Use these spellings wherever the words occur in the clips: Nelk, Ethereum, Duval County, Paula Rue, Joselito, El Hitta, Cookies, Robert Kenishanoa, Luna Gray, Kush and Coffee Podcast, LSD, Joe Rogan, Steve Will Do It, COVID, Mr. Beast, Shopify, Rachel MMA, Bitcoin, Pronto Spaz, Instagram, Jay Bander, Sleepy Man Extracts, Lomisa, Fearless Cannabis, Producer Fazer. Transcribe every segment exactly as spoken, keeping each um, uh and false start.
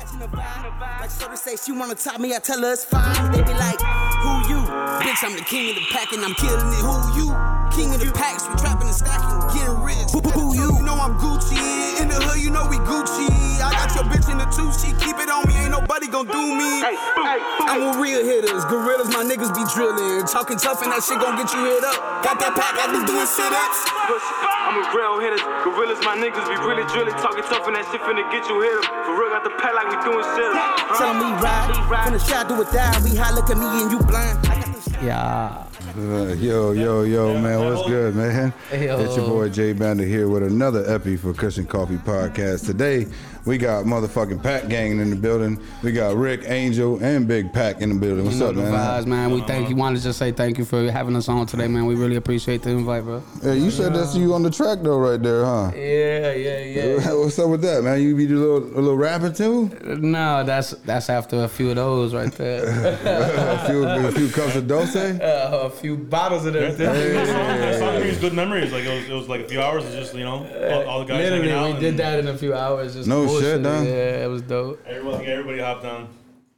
Catching a vibe. Like Soda say she wanna top me, I tell her it's fine. They be like, who you? Bitch, I'm the king of the pack and I'm killing it. Who you? King of the packs, we trapping and stacking, getting rich. Who, who you? You know I'm Gucci. In the hood, you know we Gucci. I got your bitch in the two, she keep it on me. Ain't nobody gon' do me. Hey, hey, I'm with real hitters, gorillas, my niggas be drilling. Talking tough and that shit gon' get you hit up. Got that pack, I be doing sit-ups. I'm a real hitter, gorillas, my niggas, we really drilling, talking tough, and that shit finna get you hit 'em. For real, got the pad like we doing shit. Tell me ride, finna try do or die. We high, look at me and you blind. Yeah. Uh, yo, yo, yo, man, what's good, man? Yo. It's your boy Jay Bander here with another epi for Kush and Coffee Podcast. Today, we got motherfucking Pacc Gang in the building. We got Rick, Angel, and Big Pacc in the building. What's you know up, the man? Vibes, man. We thank you. Wanted to just say thank you for having us on today, man. We really appreciate the invite, bro. Hey, you said that's you on the track though, right there, huh? Yeah, yeah, yeah. What's up with that, man? You be a little, a little rapper too? No, that's that's after a few of those right there. a, few, a few cups of dulce. Uh, a few bottles of that. That, hey, that song, that song brings good memories. Like it was, it was like a few hours. Of just you know, all, all the guys. Literally, hanging out we and, did that in a few hours. Just no bullshit. Shit, done. Yeah, it was dope. Everybody, everybody hopped on.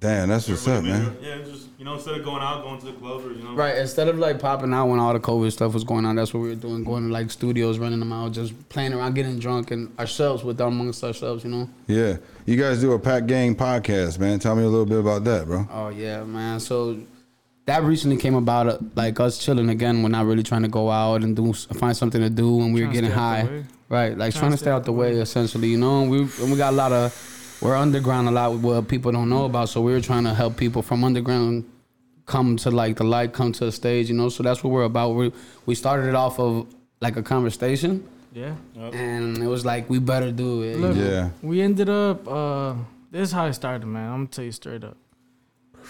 Damn, that's what's everybody up, man. It. Yeah, it was just you know, instead of going out, going to the club or you know. Right, instead of like popping out when all the COVID stuff was going on, that's what we were doing, going to like studios, running them out, just playing around, getting drunk, and ourselves with amongst ourselves, you know. Yeah, you guys do a Pacc Gang podcast, man. Tell me a little bit about that, bro. Oh yeah, man. So. That recently came about, uh, like us chilling again. We're not really trying to go out and do find something to do when we were getting high, right? Like trying to stay out the way, essentially, you know. And we and we got a lot of we're underground a lot with what people don't know about, so we were trying to help people from underground come to like the light, come to the stage, you know. So that's what we're about. We we started it off of like a conversation, yeah, yep. And it was like we better do it. Look, yeah, we ended up. Uh, this is how it started, man. I'm gonna tell you straight up.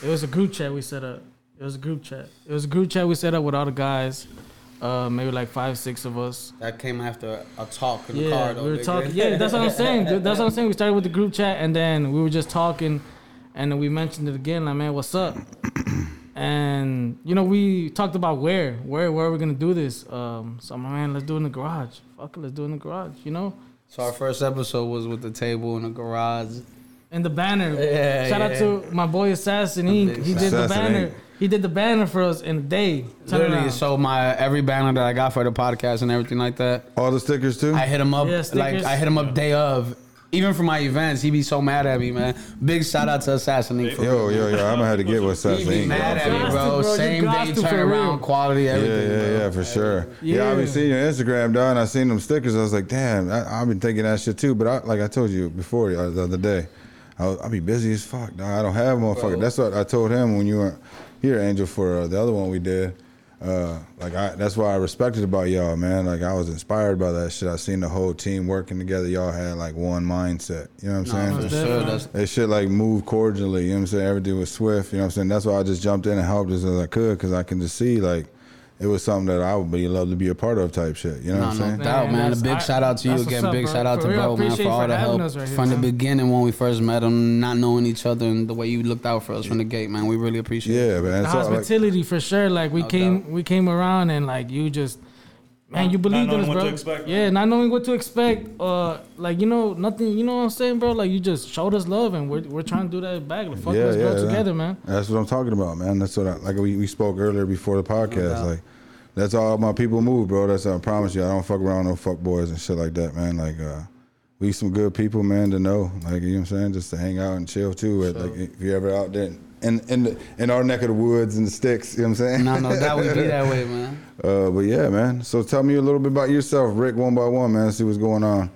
It was a group chat we set up. It was a group chat. It was a group chat we set up with all the guys, uh, maybe like five, six of us. That came after a talk in the car. Yeah, we were talking. Yeah, that's what I'm saying. That's what I'm saying. We started with the group chat, and then we were just talking, and then we mentioned it again. Like, man, what's up? And you know, we talked about where, where, where are we gonna do this? Um, so my man, let's do it in the garage. Fuck it, let's do it in the garage. You know. So our first episode was with the table in the garage, and the banner. Yeah, Shout yeah. out to my boy Assassin Ink. He did Assassin the banner. Ink. He did the banner for us in a day. Literally, so my every banner that I got for the podcast and everything like that. All the stickers too. I hit him up yeah, like I hit him up day of. Even for my events, he be so mad at me, man. Big shout out to Assassin Ink. For yo, me. yo, yo, I'm gonna have to get with Assassin Ink. He be mad at me, bro. bro. Same day turnaround quality, everything. Yeah, yeah, bro. yeah, for sure. Yeah, yeah I've been seeing your Instagram, dog, and I seen them stickers. I was like, damn, I, I've been thinking that shit too. But I, like I told you before the other day, I was, I be busy as fuck, dog. I don't have motherfucker. That's what I told him when you were. Here, Angel, for uh, the other one we did, uh, like I, that's what I respected about y'all, man. Like I was inspired by that shit. I seen the whole team working together. Y'all had like one mindset. You know what I'm no, saying? For sure. That's- it shit like moved cordially. You know what I'm saying? Everything was swift. You know what I'm saying? That's why I just jumped in and helped as I could because I can just see like. It was something that I would be love to be a part of type shit. You know no, what I'm no saying? No doubt, man. man. A big I, shout out to you again. Up, big bro. shout out for to bro, man, for all the help right from here, the beginning when we first met him, not knowing each other and the way you looked out for us yeah. from the gate, man. We really appreciate yeah, it. Yeah, man. The so, hospitality like, for sure. Like we no came doubt. we came around and like you just man, you believed in us, bro. Expect, yeah, not knowing what to expect. Uh like you know, nothing you know what I'm saying, bro? Like you just showed us love and we're we're trying to do that back. The fuck yeah, let's yeah, go together, man. That's what I'm talking about, man. That's what I like we, we spoke earlier before the podcast. Like that's all my people move, bro. That's I promise you. I don't fuck around no fuck boys and shit like that, man. Like, uh, we some good people, man, to know. Like, you know what I'm saying? Just to hang out and chill, too. Sure. Like, if you're ever out there in in, the, in our neck of the woods and the sticks, you know what I'm saying? No, no, that would be that way, man. Uh, but, yeah, man. So tell me a little bit about yourself, Rick, one by one, man. See what's going on.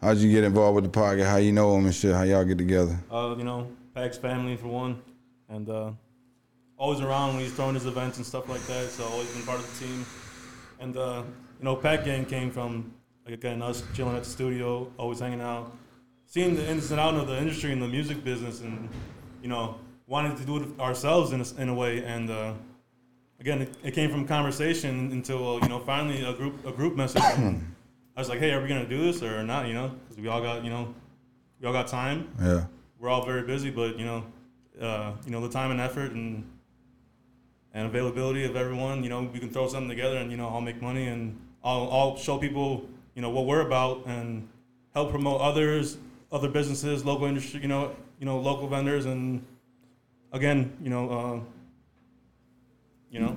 How'd you get involved with the podcast? How you know them and shit? How y'all get together? Uh, you know, Pacc's family, for one. And, uh... always around when he's throwing his events and stuff like that, so always been part of the team. And, uh, you know, Pacc Gang came from, like, again, us chilling at the studio, always hanging out, seeing the ins and outs of the industry and the music business and, you know, wanting to do it ourselves in a, in a way. And, uh, again, it, it came from conversation until, uh, you know, finally a group a group message. And I was like, hey, are we going to do this or not, you know? Because we all got, you know, we all got time. Yeah. We're all very busy, but, you know, uh, you know, the time and effort and... and availability of everyone, you know, we can throw something together and, you know, I'll make money and I'll, I'll show people, you know, what we're about and help promote others other businesses, local industry, you know, you know, local vendors, and again, you know, uh, you know,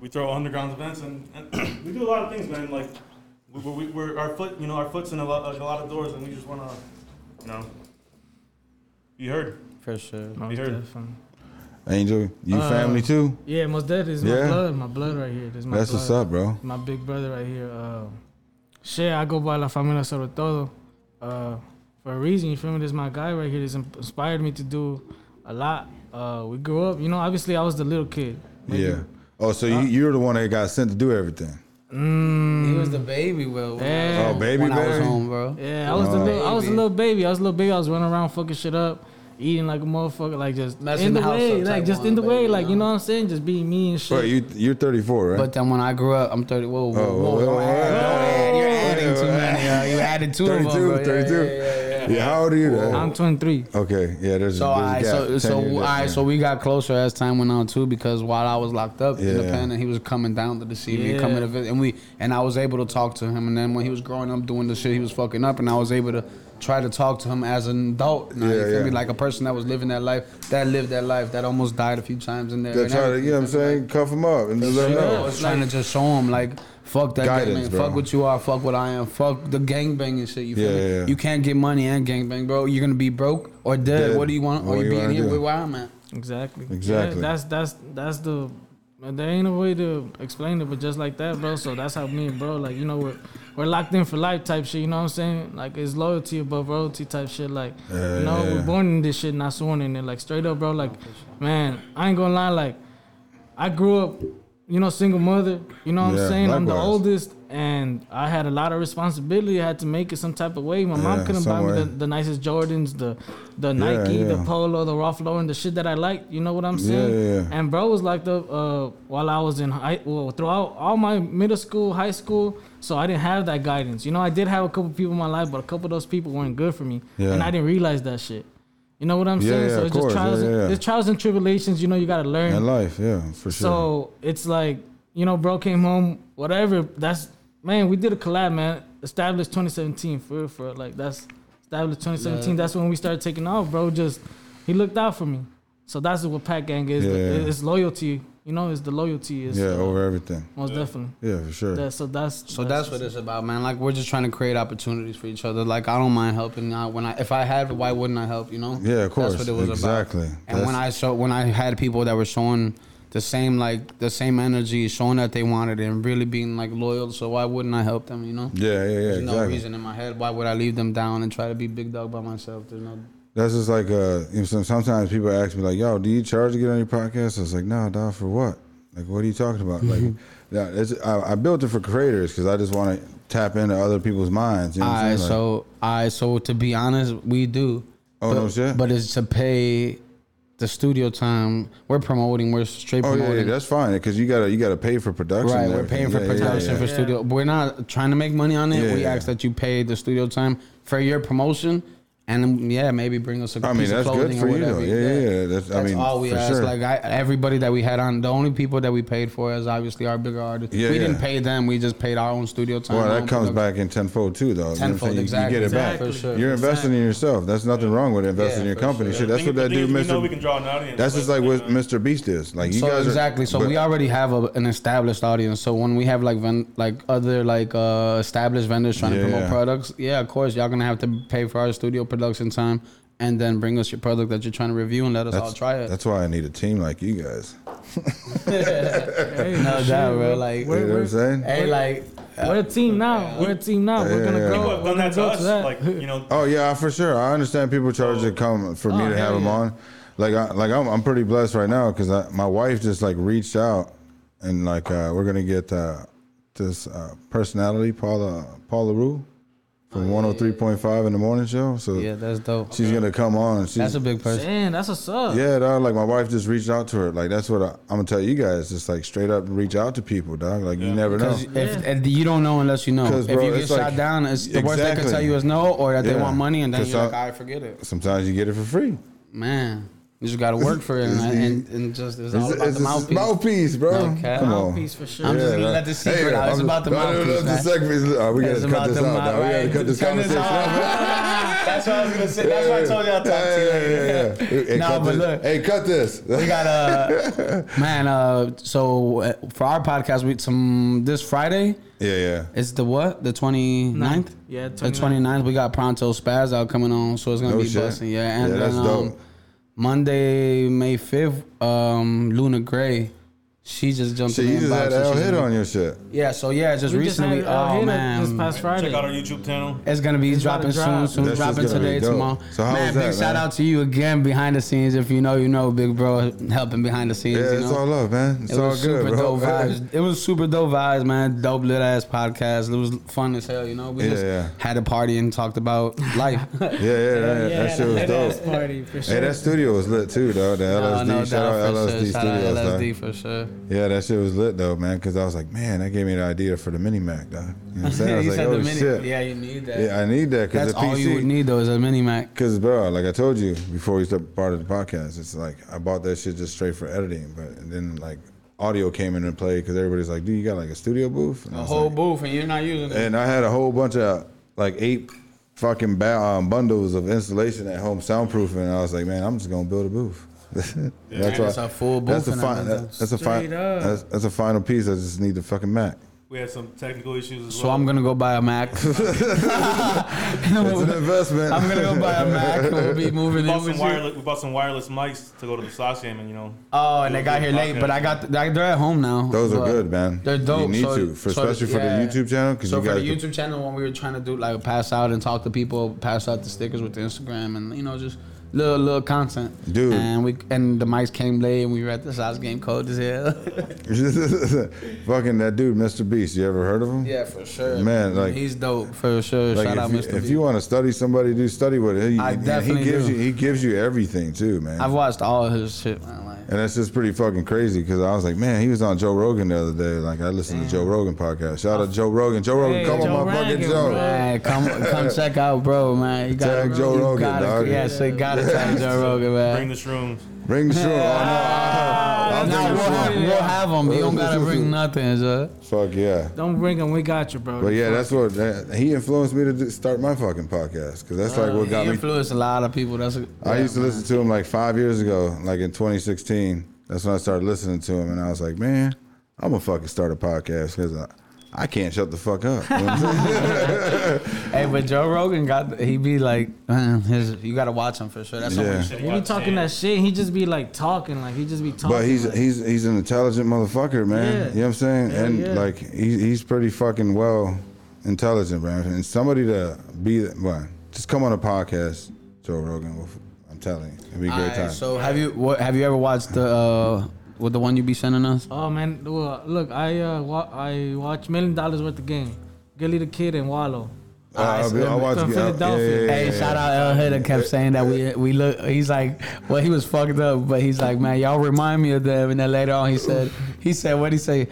we throw underground events, and, and we do a lot of things, man. Like we, we, we're our foot, you know, our foot's in a lot, like, a lot of doors, and we just want to, you know, be heard. For sure, be heard. Definitely. Angel, you uh, family too? Yeah, most definitely. It's my yeah. blood, my blood right here. This my That's blood. What's up, bro. My big brother right here. Uh, shit, I go by La Familia Sobre Todo. Uh, for a reason, you feel me? This is my guy right here. This inspired me to do a lot. Uh, we grew up, you know, obviously I was the little kid. Maybe. Yeah. Oh, so uh, you, you're the one that got sent to do everything. Mm. He was the baby, bro. Yeah. Oh, baby, when baby. I was home, bro. Yeah, I was, oh. the little, I was a little baby. I was a little baby. I was running around fucking shit up. Eating like a motherfucker, like just Messing in the, the way, like just in the baby, way, like, you know what I'm saying? Just being mean and shit. But you, you're thirty-four, right? But then when I grew up, I'm thirty. Whoa, whoa, whoa. whoa, whoa, whoa. Add, you're adding too many. You added two of them. thirty-two, thirty-two. Yeah, yeah, yeah, yeah. yeah, how old are you? Well, I'm twenty-three. Okay, yeah, there's, so there's I, a gap. So, so, all right, so we got closer as time went on, too, because while I was locked up yeah. in the pen, and he was coming down to the C V, yeah. coming to visit, and, we, and I was able to talk to him. And then when he was growing up doing the shit, he was fucking up, and I was able to try to talk to him as an adult, you know, yeah, you feel yeah. me? Like a person that was living that life, that lived that life, that almost died a few times in there. That try to, you know what I'm saying? Like, cuff him up and just let him know. I was trying to just show him, like, fuck that Guidance, gang, man. Fuck what you are, fuck what I am, fuck the gangbanging shit, you feel yeah, me? Yeah. You can't get money and gangbang, bro. You're gonna be broke or dead. dead. What do you want? What or you, you being here with where I'm at. Exactly. Exactly. Yeah, that's, that's, that's the... There ain't a way to explain it, but just like that, bro. So that's how me and bro, like, you know, we're, we're locked in for life type shit, you know what I'm saying? Like, it's loyalty above royalty type shit. Like, uh, you know, yeah. we're born in this shit, not sworn in it. Like, straight up, bro. Like, man, I ain't gonna lie. Like, I grew up, you know, single mother. You know what yeah, I'm saying? Likewise. I'm the oldest, and I had a lot of responsibility. I had to make it some type of way. My yeah, mom couldn't somewhere. buy me the, the nicest Jordans, the the yeah, Nike, yeah. the Polo, the Ralph Lauren, the shit that I liked. You know what I'm saying? Yeah, yeah. And bro was locked up uh, while I was in high, well, throughout all my middle school, high school. So I didn't have that guidance. You know, I did have a couple people in my life, but a couple of those people weren't good for me, yeah. and I didn't realize that shit. You know what I'm yeah, saying? Yeah, so it's just trials, yeah, yeah. there's trials and tribulations. You know, you gotta learn in life, yeah, for sure. So it's like, you know, bro came home, whatever. That's, man, we did a collab, man. Established twenty seventeen for for like that's established twenty seventeen. Yeah. That's when we started taking off, bro. Just he looked out for me. So that's what Pacc Gang is. Yeah, the, yeah. It's loyalty. You know, it's the loyalty. It's, yeah, uh, over everything. Most yeah. definitely. Yeah, for sure. That, so that's so that's, that's what it's about, man. Like, we're just trying to create opportunities for each other. Like, I don't mind helping. I, when I if I had, why wouldn't I help? You know. Yeah, of course. That's what it was exactly. about. Exactly. And that's when I saw when I had people that were showing the same like the same energy, showing that they wanted it and really being like loyal. So why wouldn't I help them? You know. Yeah, yeah, yeah. There's exactly. no reason in my head. Why would I leave them down and try to be big dog by myself? There's no. That's just like, uh, sometimes people ask me, like, yo, do you charge to get on your podcast? I was like, no, dog, for what? Like, what are you talking about? Like, no, it's, I, I built it for creators because I just want to tap into other people's minds. You know what I'm saying? Like, so, I, so to be honest, we do. Oh, but, no shit? But it's to pay the studio time. We're promoting, we're straight oh, promoting. Oh, yeah, yeah, that's fine because you got to you gotta pay for production. Right, we're paying for yeah, production yeah, yeah. for studio. We're not trying to make money on it. Yeah, we yeah. ask that you pay the studio time for your promotion. And yeah, maybe bring us a I mean, piece of clothing or whatever. You, yeah, yeah, yeah. That's, that's I mean, all we asked. Sure. Like I, everybody that we had on, the only people that we paid for is obviously our bigger artists. Yeah, we yeah. didn't pay them; we just paid our own studio time. Well, that comes back in tenfold too, though. Tenfold, you exactly. You get it back. Exactly. For sure. You're investing exactly. in yourself. That's nothing yeah. wrong with investing yeah, in your company. Sure. Shit, that's thing, what that dude, Mister. That's just like what Mister Beast is. Like you guys. Exactly. So we already have an established audience. So when we have like like other like established vendors trying to promote products, yeah, of course, y'all gonna have to pay for our studio production. Production time, and then bring us your product that you're trying to review and let us that's, all try it. That's why I need a team like you guys. hey, no doubt, bro. Like, we're, you know what I'm saying? Hey, like, we're a team now. We're a team now. Yeah, we're gonna yeah, go. People have done that to us. That. Like, you know. Oh yeah, for sure. I understand people charge to come for oh, me to have yeah. them on. Like, I, like I'm, I'm pretty blessed right now because my wife just like reached out and like uh, we're gonna get uh, this uh, personality, Paula Paula Rue. From one oh three point five in the morning show. So yeah, that's dope. She's okay. gonna come on. She's, that's a big person. Damn, that's what's up. Yeah, dog. Like my wife just reached out to her. Like that's what I, I'm gonna tell you guys. Just like straight up reach out to people, dog. Like yeah. you never know. If, yeah. and you don't know unless you know. If bro, you get shot like, down, it's the exactly. worst they can tell you is no, or that yeah. they want money, and then you're so, like, all right, forget it. Sometimes you get it for free. Man. You just gotta work for it, man. And, and just it's, it's all about it's the mouthpiece. Mouthpiece, bro. Okay. Come mouthpiece on. For sure. I'm yeah, just gonna let the secret hey, out. It's I'm about the mouthpiece. No, no, no, the oh, we gotta cut this out. Mouth, right? We gotta cut this Turn conversation this out. That's what I was gonna say. That's why I told y'all talk yeah, to you later. Yeah, yeah, yeah. Hey, no, but this. Look. Hey, cut this. We got uh, man. Uh, so for our podcast, we some this Friday. Yeah, yeah. It's the what? The twenty-ninth? Yeah, twenty-ninth. The twenty-ninth. We got Pronto Spaz out coming on, so it's gonna be busting. Yeah, and that's dope. Monday, May fifth, um, Luna Gray, she just jumped she in. She just had El Hitta on your shit. Yeah, so yeah, just we recently. Just had El oh, man. This past Friday. Check out our YouTube channel. It's going to be it's dropping drop. soon, soon. Dropping today, tomorrow. So how man, is that, big man? Shout out to you again behind the scenes. If you know, you know, big bro, helping behind the scenes. Yeah, you know? It's all love, man. It's it all good, bro. Dope vibes. It was super dope vibes, man. Dope lit ass podcast. It was fun as hell, you know? We yeah, just yeah. had a party and talked about life. yeah, yeah, yeah, yeah, that shit was dope. Party, for sure. Hey, that studio was lit too, though. The L S D, shout out L S D studio. Shout out L S D for sure. Yeah, that shit was lit though, man. Cause I was like, man, that gave me the idea for the mini Mac, dog. You know what I'm saying? I was like, oh shit. Yeah, you need that. Yeah, I need that. Cause that's all you would need though is a mini Mac. Cause bro, like I told you before we started part of the podcast, it's like I bought that shit just straight for editing, but and then like audio came into play because everybody's like, dude, you got like a studio booth, and a whole like, booth, and you're not using it. And I had a whole bunch of like eight fucking ba- um, bundles of installation at home, soundproofing, and I was like, man, I'm just gonna build a booth. that's yeah. That's a full booth. That's a final. That, that's a final. That's, that's a final piece. I just need the fucking Mac. We had some technical issues as so well. So I'm gonna go buy a Mac. It's an investment. I'm gonna go buy a Mac. We'll be moving we in with wireless, We bought some wireless mics to go to the Sox game, and you know. Oh, and they got here late, but I got th- they're at home now. Those are good, man. They're dope. You need so, to, for, so especially yeah. for the YouTube channel, because so you for the YouTube to, channel, when we were trying to do like pass out and talk to people, pass out the stickers with the Instagram, and you know just. Little little content, dude, and we and the mics came late, and we were at the Sox game cold as hell. Fucking that dude, Mister Beast. You ever heard of him? Yeah, for sure, man. Like he's dope for sure. Like shout out, Mister Beast. If you want to study somebody, do study with him. He, I definitely he gives do. you he gives you everything too, man. I've watched all of his shit, man. Like, and that's just pretty fucking crazy because I was like, man, he was on Joe Rogan the other day. Like I listened Damn. to Joe Rogan podcast. Shout out Joe Rogan. Joe Rogan, hey, come Joe on my fucking show. Man, come come check out, bro, man. You gotta, Tag Joe you Rogan, gotta, dog. Yeah, so you gotta. Joe Rogan, man. Bring the shrooms. Bring the shrooms. Yeah. Oh, no. We'll have, we'll have them. You don't got to bring nothing, sir. Fuck yeah. Don't bring them. We got you, bro. But yeah, that's what that, he influenced me to start my fucking podcast because that's uh, like what got me. He influenced a lot of people. That's. A, I yeah, used to man. listen to him like five years ago, like in twenty sixteen. That's when I started listening to him, and I was like, man, I'm going to fucking start a podcast because I. I can't shut the fuck up. You know what hey, but Joe Rogan got he be like, man, his, you gotta watch him for sure. That's yeah. what shit. When he talking that shit, he just be like talking, like he just be talking. But he's like, he's he's an intelligent motherfucker, man. Yeah. You know what I'm saying? Yeah, and yeah. like he's he's pretty fucking well intelligent, man. And somebody to be, well, just come on a podcast, Joe Rogan. Will, I'm telling you, it'd be a great right, time. So have you what have you ever watched the? Uh, With the one you be sending us? Oh man, look, I uh, wa- I watch Million Dollars Worth of Game. Gilly the Kid and Wallow. Uh, I, so I watch from Philadelphia. Yeah, yeah, yeah, hey, yeah, shout yeah. out El Hitta kept saying that we we look. He's like, well, he was fucked up, but he's like, man, y'all remind me of them. And then later on, he said, he said, what did he say?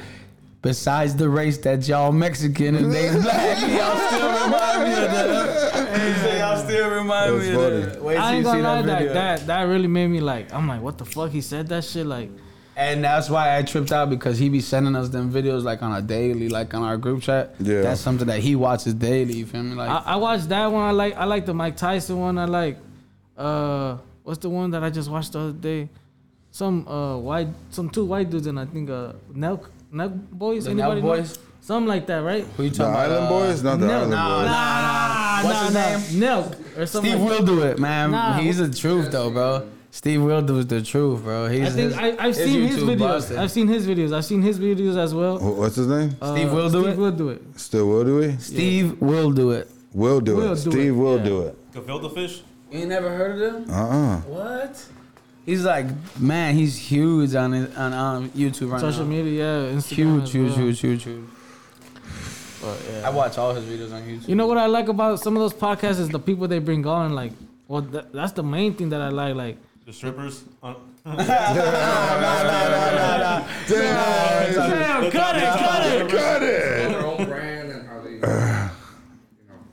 Besides the race that y'all Mexican and they black, y'all still remind me of them. And he said, y'all still remind me funny. of them. Wait, I ain't gonna lie, that, that that really made me like, I'm like, what the fuck? He said that shit like. And that's why I tripped out because he be sending us them videos like on a daily, like on our group chat. Yeah. That's something that he watches daily, you feel me? Like I, I watched that one. I like I like the Mike Tyson one. I like uh what's the one that I just watched the other day? Some uh white some two white dudes and I think uh Nelk Nelk boys, the anybody Nelk boys? Know? Something like that, right? Who you talking the about? Island uh, boys? Not the Nelk. Island nah, boys. Nah, nah, What's nah, his nah. name? Nelk or something. Steve like Will Do It, man. Nah. He's the truth though, bro. Steve Will Do It, the truth, bro. He's I think his, I, I've seen his videos. Busted. I've seen his videos. I've seen his videos as well. What's his name? Uh, Steve Will Do It. Steve Will Do It. Still Will Do It. Steve yeah. Will Do It. Will Do It. Steve yeah. Will Do It. Gefilte fish. You ain't never heard of them? Uh uh-uh. uh. What? He's like, man, he's huge on his, on um, YouTube right Social now. Social media, yeah, Instagram. Huge, huge, well. huge, huge, huge. But yeah, I watch all his videos on YouTube. You know what I like about some of those podcasts is the people they bring on. Like, well, that, that's the main thing that I like. Like. The strippers? No, no, no, no, no, no. Damn, cut it, cut it, cut it. Their own brand and how they, you know,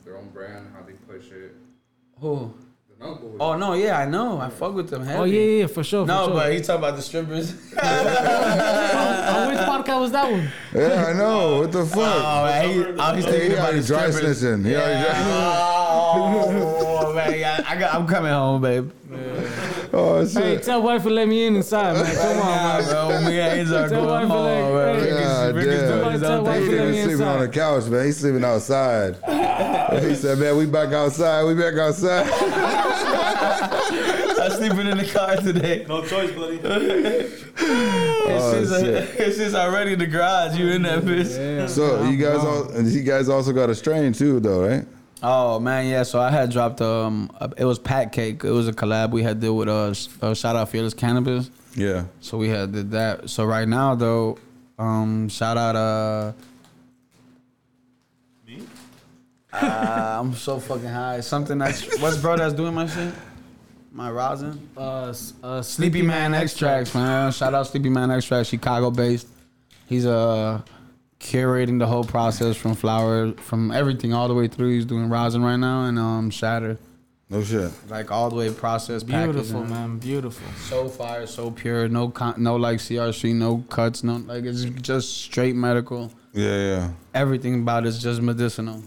their own brand, how they push it. Who? The Nelk fucking with. Oh no, yeah, I know. I fuck with them heavy. Oh yeah, yeah, for sure. For no, sure. But he talking about the strippers. Oh, which podcast was that one? Yeah, I know. What the fuck? Oh, he, he, he, he, he already dry snitching. He yeah. already dry Oh, man, I got, I'm coming home, babe. Yeah. Oh shit! Hey, tell wife to let me in inside, man. Come on, man. Bro. When we got his article. Tell wife to let me in. God damn. He didn't sleep on the couch, man. He's sleeping outside. He said, man, we back outside. We back outside. I'm sleeping in the car today. No choice, buddy. It's oh, just like, already in the garage. You in that bitch. Yeah. So you guys, all, you guys also got a strain too, though, right? Oh man, yeah. So I had dropped um, it was Pacc Cake. It was a collab we had did with us. Uh, shout out Fearless Cannabis. Yeah. So we had did that. So right now though, um, shout out uh. Me. Uh, I'm so fucking high. Something that's what's bro that's doing my shit. My rosin. Uh, uh, Sleepy Man Extracts, man. Shout out Sleepy Man Extracts. Chicago based. He's a. Uh, curating the whole process from flower, from everything all the way through. He's doing rosin right now and um shatter. No shit. Like all the way process. Beautiful packaging. Man, beautiful. So fire, so pure. No con- no like C R C, no cuts, no like it's just straight medical. Yeah, yeah. Everything about it's just medicinal.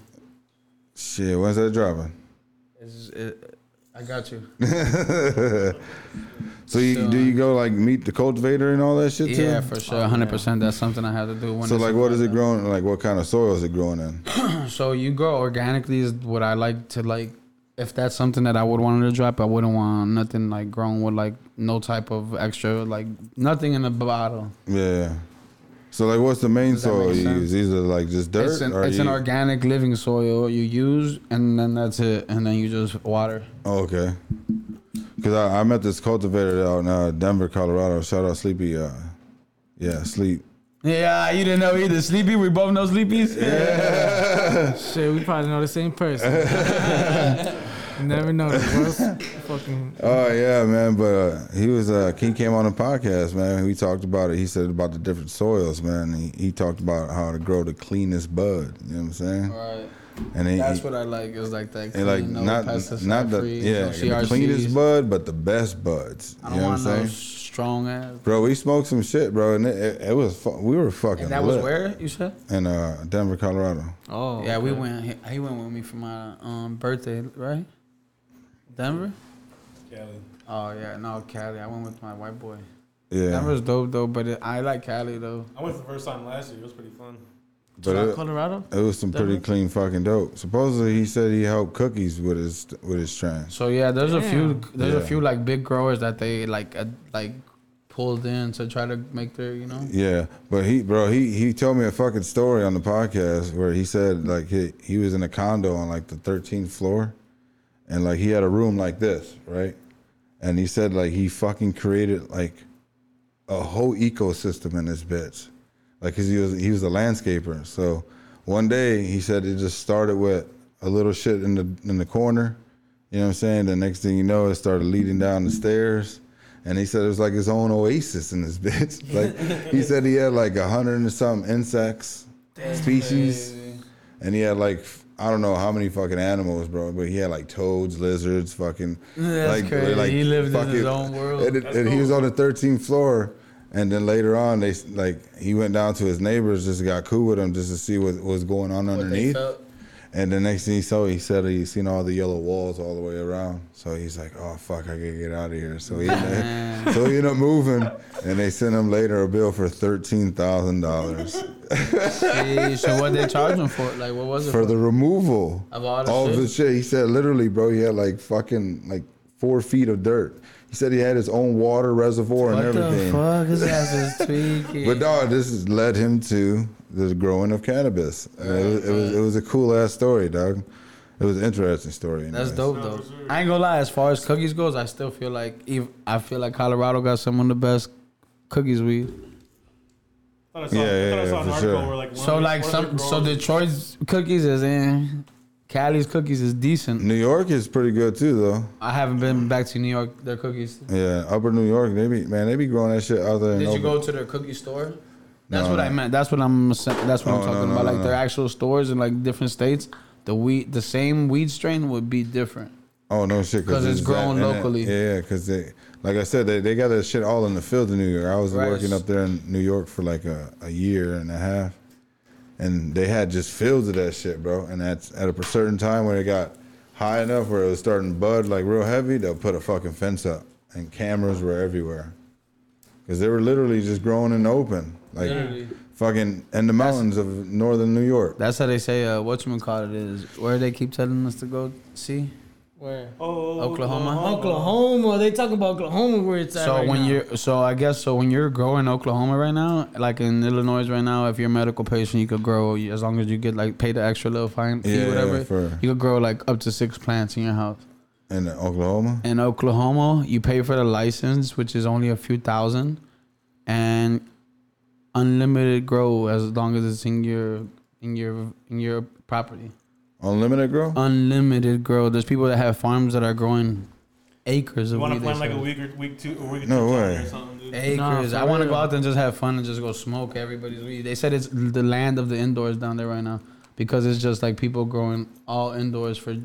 Shit, when's that dropping? It's, it, I got you. So you, so, do you go like meet the cultivator and all that shit too? Yeah, for sure, hundred oh, percent. That's something I had to do. When so like, what is it growing? Like, what kind of soil is it growing in? So you grow organically is what I like to like. If that's something that I would want to drop, I wouldn't want nothing like grown with like no type of extra like nothing in the bottle. Yeah. So like, what's the main soil you use? These are like just dirt. It's an, or it's you... an organic living soil you use, and then that's it, and then you just water. Oh, okay. Because I, I met this cultivator out in uh, Denver, Colorado. Shout out Sleepy. Uh, yeah, Sleep. Yeah, you didn't know either. Sleepy? We both know Sleepies? Yeah. yeah. Shit, we probably know the same person. Never know the worst fucking... Oh, yeah, man. But uh, he was uh, he came on the podcast, man. We talked about it. He said about the different soils, man. He, he talked about how to grow the cleanest bud. You know what I'm saying? All right. And he, that's he, what I like. It was like that clean, like no not, not the, free, yeah, no the cleanest bud, but the best buds. You I don't know want what I'm saying? No strong ass. Bro, we smoked some shit, bro, and it, it, it was fu- we were fucking. And that lit. Was where you said? In uh, Denver, Colorado. Oh, yeah, okay. we went. He, he went with me for my um, birthday, right? Denver. Cali. Oh yeah, no Cali. I went with my white boy. Yeah. Denver's dope though, but it, I like Cali though. I went for the first time last year. It was pretty fun. But it, Colorado? It was some pretty clean fucking dope. Supposedly he said he helped Cookies with his with his strain. So yeah, there's Damn. a few there's yeah. a few like big growers that they like uh, like pulled in to try to make their, you know. Yeah, but he bro, he he told me a fucking story on the podcast where he said like he, he was in a condo on like the thirteenth floor and like he had a room like this, right? And he said like he fucking created like a whole ecosystem in this bitch. Like, cause he was he was a landscaper. So one day he said it just started with a little shit in the in the corner. You know what I'm saying? The next thing you know, it started leading down the stairs. And he said it was like his own oasis in this bitch. Like he said he had like a hundred and something insects, Damn species. Baby. And he had like, I don't know how many fucking animals, bro. But he had like toads, lizards, fucking. That's like, crazy. Like, he lived in his own world. And, it, and cool. He was on the thirteenth floor. And then later on, they like he went down to his neighbors, just got cool with them, just to see what, what was going on what underneath. And the next thing he saw, he said he seen all the yellow walls all the way around. So he's like, "Oh fuck, I gotta get out of here." So he so he ended up moving, and they sent him later a bill for thirteen thousand dollars. So what they charged him for? Like what was it for? For the removal of all the all shit? Of the shit. He said literally, bro, he had like fucking like four feet of dirt. He said he had his own water reservoir what and everything. What the fuck? His ass is tweaking. But dog, this has led him to the growing of cannabis. Right, it, was, it was it was a cool ass story, dog. It was an interesting story. Anyways. That's dope though. I ain't gonna lie. As far as Cookies goes, I still feel like I feel like Colorado got some of the best Cookies weed. I thought I saw, yeah, I thought yeah, I saw yeah, an for sure. Where, like, so like some so Detroit's Cookies is in. Cali's cookies is decent. New York is pretty good too, though. I haven't been back to New York. Their cookies. Yeah, Upper New York, they be man, they be growing that shit out there. Did you open. Go to their cookie store? That's no, what no. I meant. That's what I'm. That's what oh, I'm talking no, about. No, like no. Their actual stores in like different states. The weed, the same weed strain would be different. Oh, no shit. Because it's, it's grown that, locally. That, yeah, because they, like I said, they, they got that shit all in the field in New York. I was right. working up there in New York for like a, a year and a half. And they had just fields of that shit, bro. And that's at a certain time when it got high enough where it was starting to bud like real heavy, they'll put a fucking fence up. And cameras were everywhere. Because they were literally just growing in the open. Like literally. Fucking in the mountains that's, of northern New York. That's how they say uh, whatchamacallit is. Where they keep telling us to go see? Where? Oh, Oklahoma. Oklahoma. Oklahoma. They talk about Oklahoma where it's at. So right when now. you're, so I guess, so when you're growing Oklahoma right now, like in Illinois right now, if you're a medical patient, you could grow as long as you get like pay the extra little fine fee, yeah, whatever. Yeah, for, you could grow like up to six plants in your house. In Oklahoma. In Oklahoma, you pay for the license, which is only a few thousand, and unlimited grow as long as it's in your in your in your property. Unlimited grow? Unlimited grow. There's people that have farms that are growing acres of you want to plan like a week or week two or week no two way. or something, dude. Acres. No, I want to go out there and just have fun and just go smoke everybody's weed. They said it's the land of the indoors down there right now because it's just like people growing all indoors for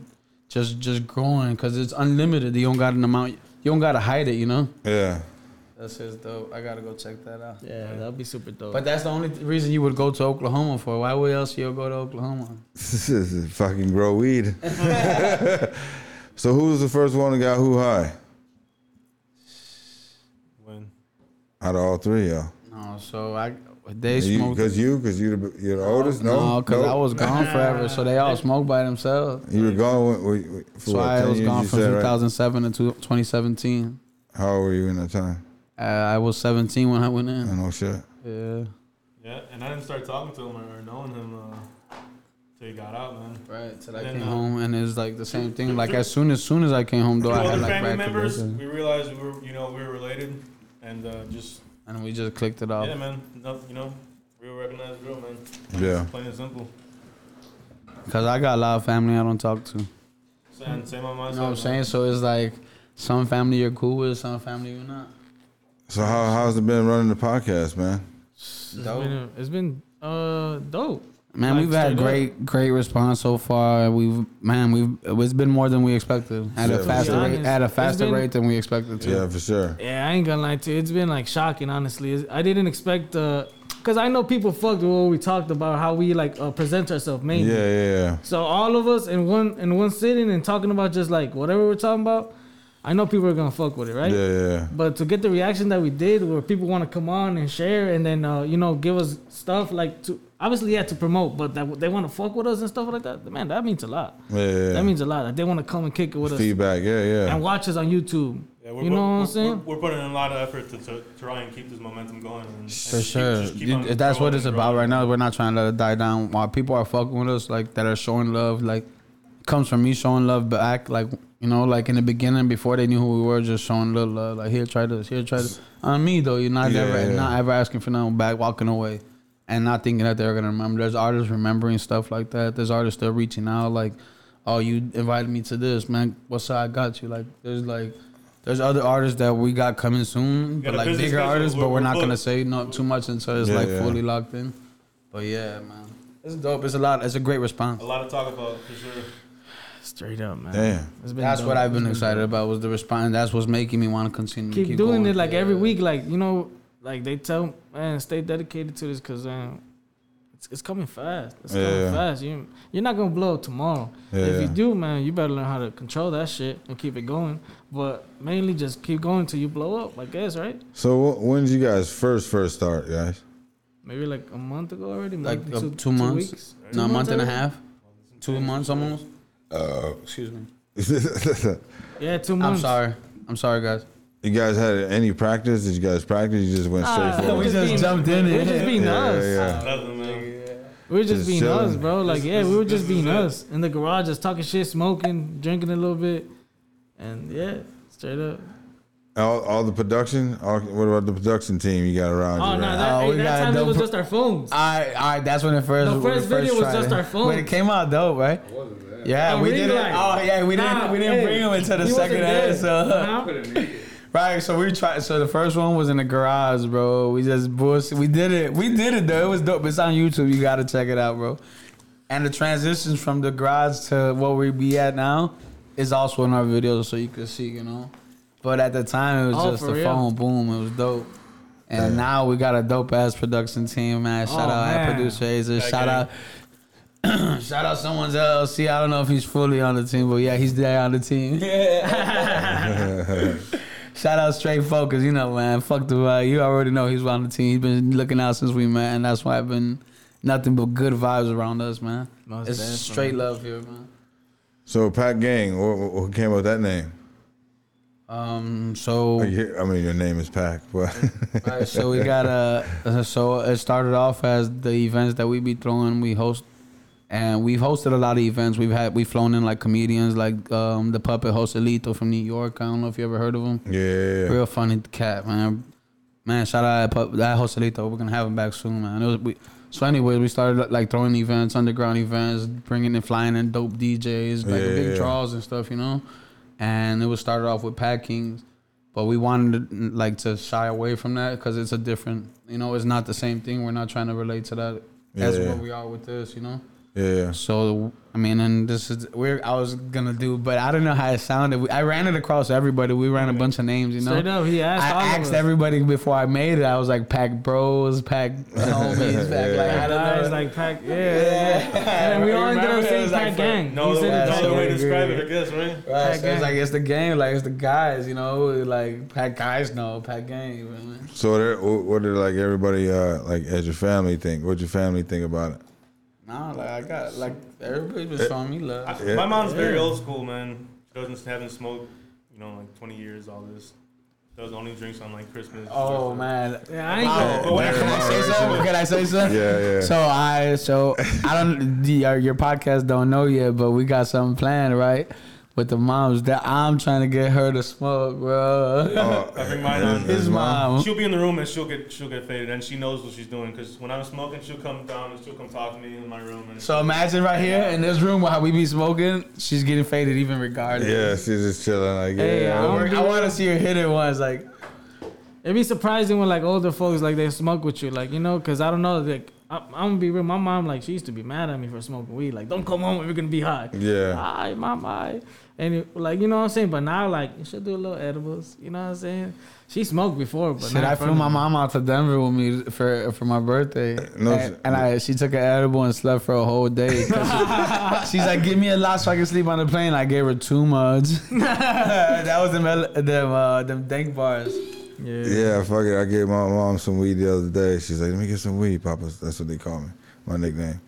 just just growing because it's unlimited. You don't got an amount. You don't got to hide it, you know? Yeah. That's just dope. I gotta go check that out. Yeah, that would be super dope. But that's the only th- reason you would go to Oklahoma for. Why would else you go to Oklahoma? Fucking grow weed. So who was the first one that got who high? When? Out of all three, y'all. No, so I they you, smoked. Because you, because you, you're, you're the oldest. No, because no, nope. I was gone forever, so they all smoked by themselves. You were gone. Wait, wait, for so what, I was gone from said, two thousand seven right? to twenty seventeen. How old were you in that time? Uh, I was seventeen when I went in. Oh, no shit. Yeah. Yeah, and I didn't start talking to him or knowing him uh, till he got out, man. Right, till I came uh, home, and it was like the same thing. Like as soon as soon as I came home, though, I had like family members. We realized we were, you know, we were related, and uh, just and we just clicked it off. Yeah, man. You know, real recognized real, man. Yeah. Plain and simple. Cause I got a lot of family I don't talk to. Same, same on my side. You know what I'm saying? So it's like some family you're cool with, some family you're not. So how how's it been running the podcast, man? It's dope. Been, it's been uh dope. Man, like, we've had great dope. great response so far. We've man, we've it's been more than we expected. At yeah, a faster rate, at a faster been, rate than we expected to. Yeah, for sure. Yeah, I ain't gonna lie to you. It's been like shocking, honestly. It's, I didn't expect uh because I know people fucked with what we talked about, how we like uh, present ourselves mainly. Yeah, yeah, yeah. So all of us in one in one sitting and talking about just like whatever we're talking about. I know people are going to fuck with it, right? Yeah, yeah. But to get the reaction that we did where people want to come on and share and then, uh, you know, give us stuff like to... Obviously, yeah, to promote, but that they want to fuck with us and stuff like that. Man, that means a lot. Yeah, yeah. That means a lot. Like, they want to come and kick it with Feedback, us. Feedback, yeah, yeah. And watch us on YouTube. Yeah, we're, you know we're, what I'm saying? We're, we're putting in a lot of effort to, to try and keep this momentum going. And, For and sure. Keep, keep you, that's what it's about right now. We're not trying to let it die down. While people are fucking with us, like, that are showing love, like, comes from me showing love back, like... You know, like in the beginning, before they knew who we were, just showing little love. Like, here, try this, here, try this. On me, though, you're not, yeah, ever, yeah. not ever asking for nothing back, walking away, and not thinking that they're going to remember. There's artists remembering stuff like that. There's artists still reaching out, like, oh, you invited me to this, man. What's up? I got you. Like, there's like, there's other artists that we got coming soon, but like bigger artists, but we're not going to say no too much until it's, yeah, like, yeah. fully locked in. But yeah, man. It's dope. It's a lot. It's a great response. A lot to talk about, for sure. Straight up, man. Damn. It's been that's dope. What I've been excited about was the response. That's what's making me want to continue. Keep, keep doing going. it like yeah. every week. Like, you know, like they tell, man, stay dedicated to this because um, it's, it's coming fast. It's yeah. coming fast. You, you're not going to blow up tomorrow. Yeah. If you do, man, you better learn how to control that shit and keep it going. But mainly just keep going till you blow up, I guess, right? So when did you guys first, first start, guys? Maybe like a month ago already. Like, like two, two months? Two weeks, no, two a month and already? a half. Two months almost. Uh, excuse me. yeah, two months. I'm sorry. I'm sorry, guys. You guys had any practice? Did you guys practice? You just went straight uh, for it? We just jumped in it. We're just being yeah, us. Yeah, yeah. Nothing, man. We're just, just being chilling. us, bro. Like, this, yeah, we were just being us. In the garage, just talking shit, smoking, drinking a little bit. And, yeah, straight up. All, all the production? All, what about the production team you got around oh, you? No, right? that, oh, no, that time it was just our phones. All right, all right. That's when it first... The first, first video was just it. our phones. When it came out dope, right? It wasn't bad. Yeah, oh, we didn't... Like, oh, yeah, we didn't nah, We didn't hey, bring them until the second episode. Nah. Right, so we tried... So the first one was in the garage, bro. We just... Bullshit. We did it. We did it, though. It was dope. It's on YouTube. You got to check it out, bro. And the transitions from the garage to what we be at now... is also in our videos, so you could see, you know. But at the time, it was oh, just the phone, boom, it was dope. And yeah. now we got a dope-ass production team, man. Shout oh, out man. at Producer Fazer. Okay. Shout out. Shout out someone's L L C. I don't know if he's fully on the team, but yeah, he's there on the team. Yeah. Shout out Straight Focus. You know, man, fuck the vibe. You already know he's on the team. He's been looking out since we met, and that's why I've been nothing but good vibes around us, man. Most it's definitely. Straight love here, man. So Pacc Gang, what, what came up with that name? Um, so I mean, your name is Pacc, but right, so we got a. So it started off as the events that we be throwing. We host. And we've hosted a lot of events. We've had we've flown in like comedians, like um, the puppet Joselito from New York. I don't know if you ever heard of him. Yeah, real funny cat, man. Man, shout out that, that Joselito. We're gonna have him back soon, man. It was, we, so, anyways, we started like throwing events, underground events, bringing and flying in dope D Js, like yeah, big yeah. draws and stuff, you know. And it was started off with Pacc Kings, but we wanted to, like to shy away from that because it's a different, you know, it's not the same thing. We're not trying to relate to that. Yeah. That's where we are with this, you know. Yeah. So I mean, and this is where I was gonna do, but I don't know how it sounded. We, I ran it across everybody. We ran a bunch of names, you know. Straight up, he asked. I all asked of everybody before I made it. I was like, Pacc Bros, Pacc Homies, Pacc. Yeah. Like I don't know. It's like Pacc. Yeah, yeah. yeah. And we all ended up saying Pacc Gang. No, that's the way to describe it. I guess, right? Right. So it's like it's the gang, like it's the guys, you know, like Pacc guys, no Pacc Gang. Man. So what did like everybody, uh, like as your family think? What did your family think about it? Nah, like I got like everybody just showing me love. I, my mom's yeah. very old school, man. She doesn't haven't smoked, you know, like twenty years. All this. Those only drinks on like Christmas. Oh man, yeah, I ain't wow. oh, can I say something? Can I say something? Yeah, yeah. So I, so I don't. Your, your podcast don't know yet, but we got something planned, right? With the moms that I'm trying to get her to smoke, bro. Oh, I bring mine on. His mom. She'll be in the room and she'll get she'll get faded, and she knows what she's doing because when I'm smoking, she'll come down and she'll come talk to me in my room. And so imagine right here in this room while we be smoking, she's getting faded even regardless. Yeah, she's just chilling. Like, yeah, hey, I, I, I want to see her hit it once, like. It'd be surprising when like older folks like they smoke with you, like you know, because I don't know like. I'm gonna be real. My mom, like, she used to be mad at me for smoking weed. Like, don't come home, we're gonna be high. Yeah. Hi, mom, hi. And it, like, you know what I'm saying. But now, like, you should do a little edibles. You know what I'm saying. She smoked before, but shit, I flew my mom out to Denver with me for for my birthday. No, and, and I she took an edible and slept for a whole day. She, she's like, give me a lot so I can sleep on the plane. I gave her two mugs. That was them them uh, them dank bars. Yeah. yeah, fuck it. I gave my mom some weed the other day. She's like, let me get some weed, Papa. That's what they call me, my nickname.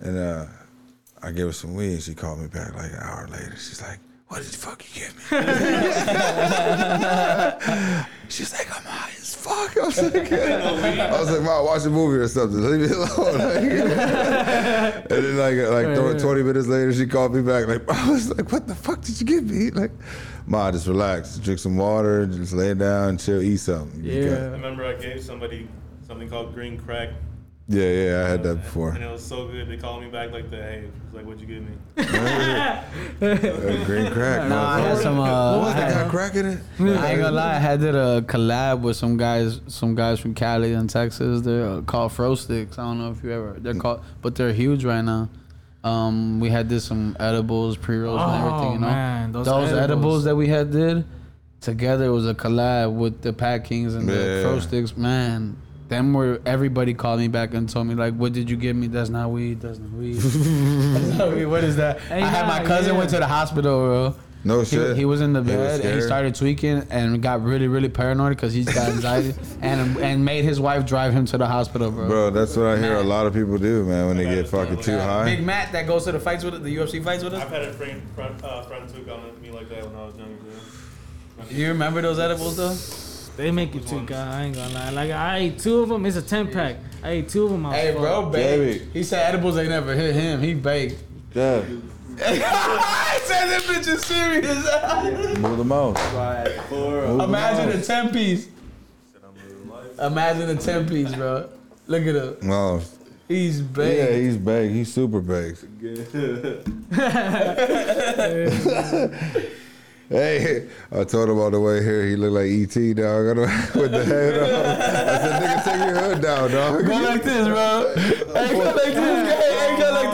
And uh, I gave her some weed. She called me back like an hour later. She's like, what the fuck you give me? She's like, I'm high as fuck. I was like, I was like, Mom, watch a movie or something. Leave me alone. And then like like right. twenty minutes later, she called me back. Like, I was like, what the fuck did you give me? Like, Ma, just relax, drink some water, just lay down, and chill, eat something. Yeah. I remember I gave somebody something called green crack. Yeah, yeah, I had that before. And it was so good. They called me back like the hey, it's like, what'd you give me? uh, green crack. No, I had some. Uh, what was that got crack in it? I ain't gonna lie, I had did a collab with some guys, some guys from Cali and Texas. They're called Fro Sticks. I don't know if you ever. They're called, but they're huge right now. Um, we had did some edibles, pre rolls, oh, and everything. You know, man, those, those edibles. edibles that we had did together was a collab with the Pacc Kings and yeah. the Fro Sticks. Man. Them where everybody called me back and told me like, what did you give me? That's not weed. That's not weed. That's not weed. What is that? Hey, I had my cousin yeah. went to the hospital, bro. No he, shit. He was in the bed and he started tweaking and got really, really paranoid because he's got anxiety and and made his wife drive him to the hospital, bro. Bro, that's what I hear Matt. a lot of people do, man, when they get fucking too high. Big Matt that goes to the fights with us, the U F C fights with us. I've had a friend, friend, uh, friend too come at me like that when I was younger. Do you remember those edibles though? They make you too, God. I ain't gonna lie. Like, I ate two of them. It's a ten pack. I ate two of them. I hey, bro, baby. He said edibles ain't never hit him. He baked. Yeah. I said that bitch is serious. Yeah. Move the mouth. Right. Imagine the a ten piece. Imagine a ten piece, bro. Look at him. No. He's big. Yeah, he's big. He's super big. Hey, I told him on the way here, he looked like E T, dog. With the head on. I said, nigga, take your hood down, dog. Go like this, bro. Hey, go like this. Hey, hey, go like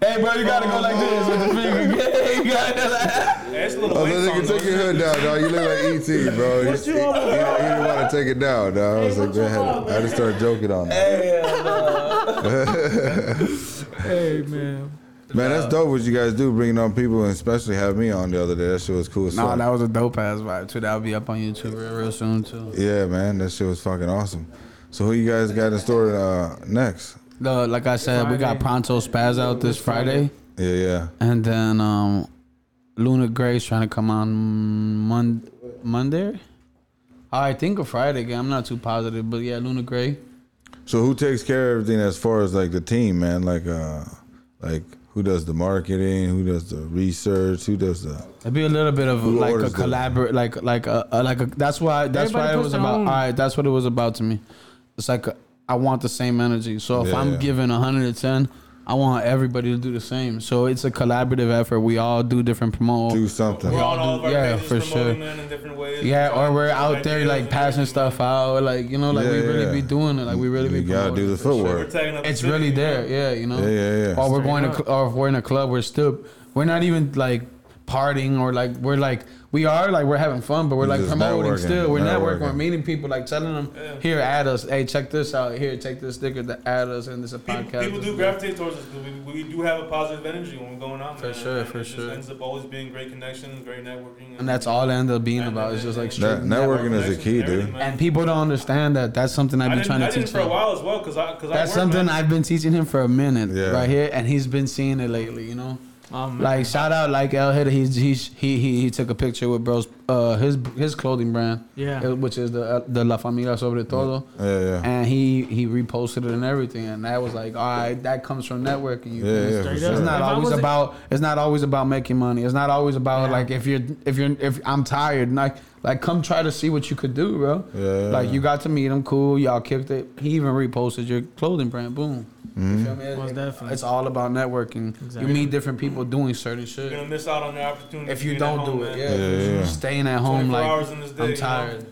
this. Hey, bro, you gotta go like this with the finger. Hey, you gotta go like it's a little. Oh, no, nigga, take your hood down, dog. You look like E T, bro. What He's, you on? He, he didn't want to take it down, dog. I was hey, like, go ahead. I just started joking on that. Hey, man. Man, that's dope what you guys do, bringing on people, and especially have me on the other day. That shit was cool. Nah, so, that was a dope-ass vibe, too. That'll be up on YouTube real, real soon, too. Yeah, man. That shit was fucking awesome. So who you guys got in store uh, next? The, like I said, Friday. We got Pronto Spaz out this Friday. Yeah, yeah. And then um, Luna Gray's trying to come on Mon- Monday? I think of Friday again. I'm not too positive, but yeah, Luna Gray. So who takes care of everything as far as, like, the team, man? Like, uh, like... Who does the marketing? Who does the research? Who does the? It'd be a little bit of like a collaborate, like like a, a like a. That's why that's Everybody why it was about. All right, that's what it was about to me. It's like a, I want the same energy. So if yeah, I'm yeah. giving one hundred ten. I want everybody to do the same. So it's a collaborative effort. We all do different promo. Do something. We all, all do, yeah, for sure. In different ways. Yeah, or we're out there like passing stuff out. Like, you know, like yeah, we really yeah. be doing it. Like we really you be gotta do the footwork. Sure. It's the really there. Yeah, you know. Yeah, yeah, yeah. Or we're going to, or if we're in a club, we're still, we're not even like partying or like, we're like, we are like, we're having fun, but we're, we're like promoting still. We're networking. networking. We're meeting people, like telling them, yeah. here, add us. Hey, check this out. Here, take this sticker to add us. And this is a podcast. People, people do gravitate towards us because we, we do have a positive energy when we're going out. For man. sure, and for it sure. It ends up always being great connections, great networking. And, and that's all it ends up being about. It's just like straight networking, networking is the key, dude. And people don't understand that. That's something I've been trying to I teach him. I did for a while as well. Cause I, cause that's I something I've been teaching him for a minute yeah. right here. And he's been seeing it lately, you know? Oh, like shout out, like El Hitta. He's he he he took a picture with bro's uh his his clothing brand, yeah, which is the the La Familia Sobre Todo, yeah, yeah. And he he reposted it and everything, and that was like, all right, that comes from networking. You yeah, yeah, it's sure. not always about it's not always about making money. It's not always about yeah. like if you're if you're if I'm tired, like like come try to see what you could do, bro. Yeah, like you got to meet him, cool. Y'all kicked it. He even reposted your clothing brand, boom. Mm-hmm. You feel me? Most definitely. It's all about networking. Exactly. You meet different people doing certain shit. You're gonna miss out on the opportunity if you don't do it. Yeah. Yeah, yeah, yeah, staying at home like hours in this day, I'm tired. You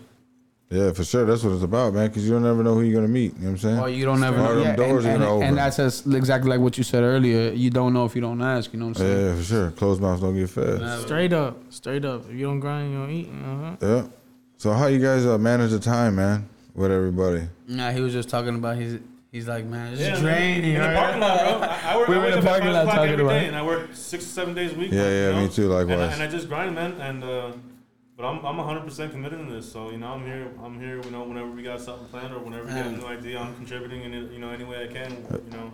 know? Yeah, for sure. That's what it's about, man. Because you don't ever know who you're gonna meet. You know what I'm saying? Oh, you don't ever know. Yeah, doors and, and, and, and that's exactly like what you said earlier. You don't know if you don't ask. You know what I'm saying? Yeah, for sure. Closed mouths don't get fed. Straight up, straight up. If you don't grind, you don't eat. Uh-huh. Yeah. So how you guys uh, manage the time, man, with everybody? Nah, he was just talking about his. He's like, man, it's yeah, draining. In the parking lot, bro. I, I work, we were in the parking lot talking about it. And I work six or seven days a week. Yeah, like, yeah, you know? Me too, likewise. And I, and I just grind, man. And uh, but I'm I'm one hundred percent committed to this. So you know, I'm here. I'm here. You know, whenever we got something planned or whenever man. we get a new idea, I'm contributing in it, you know, any way I can. You know.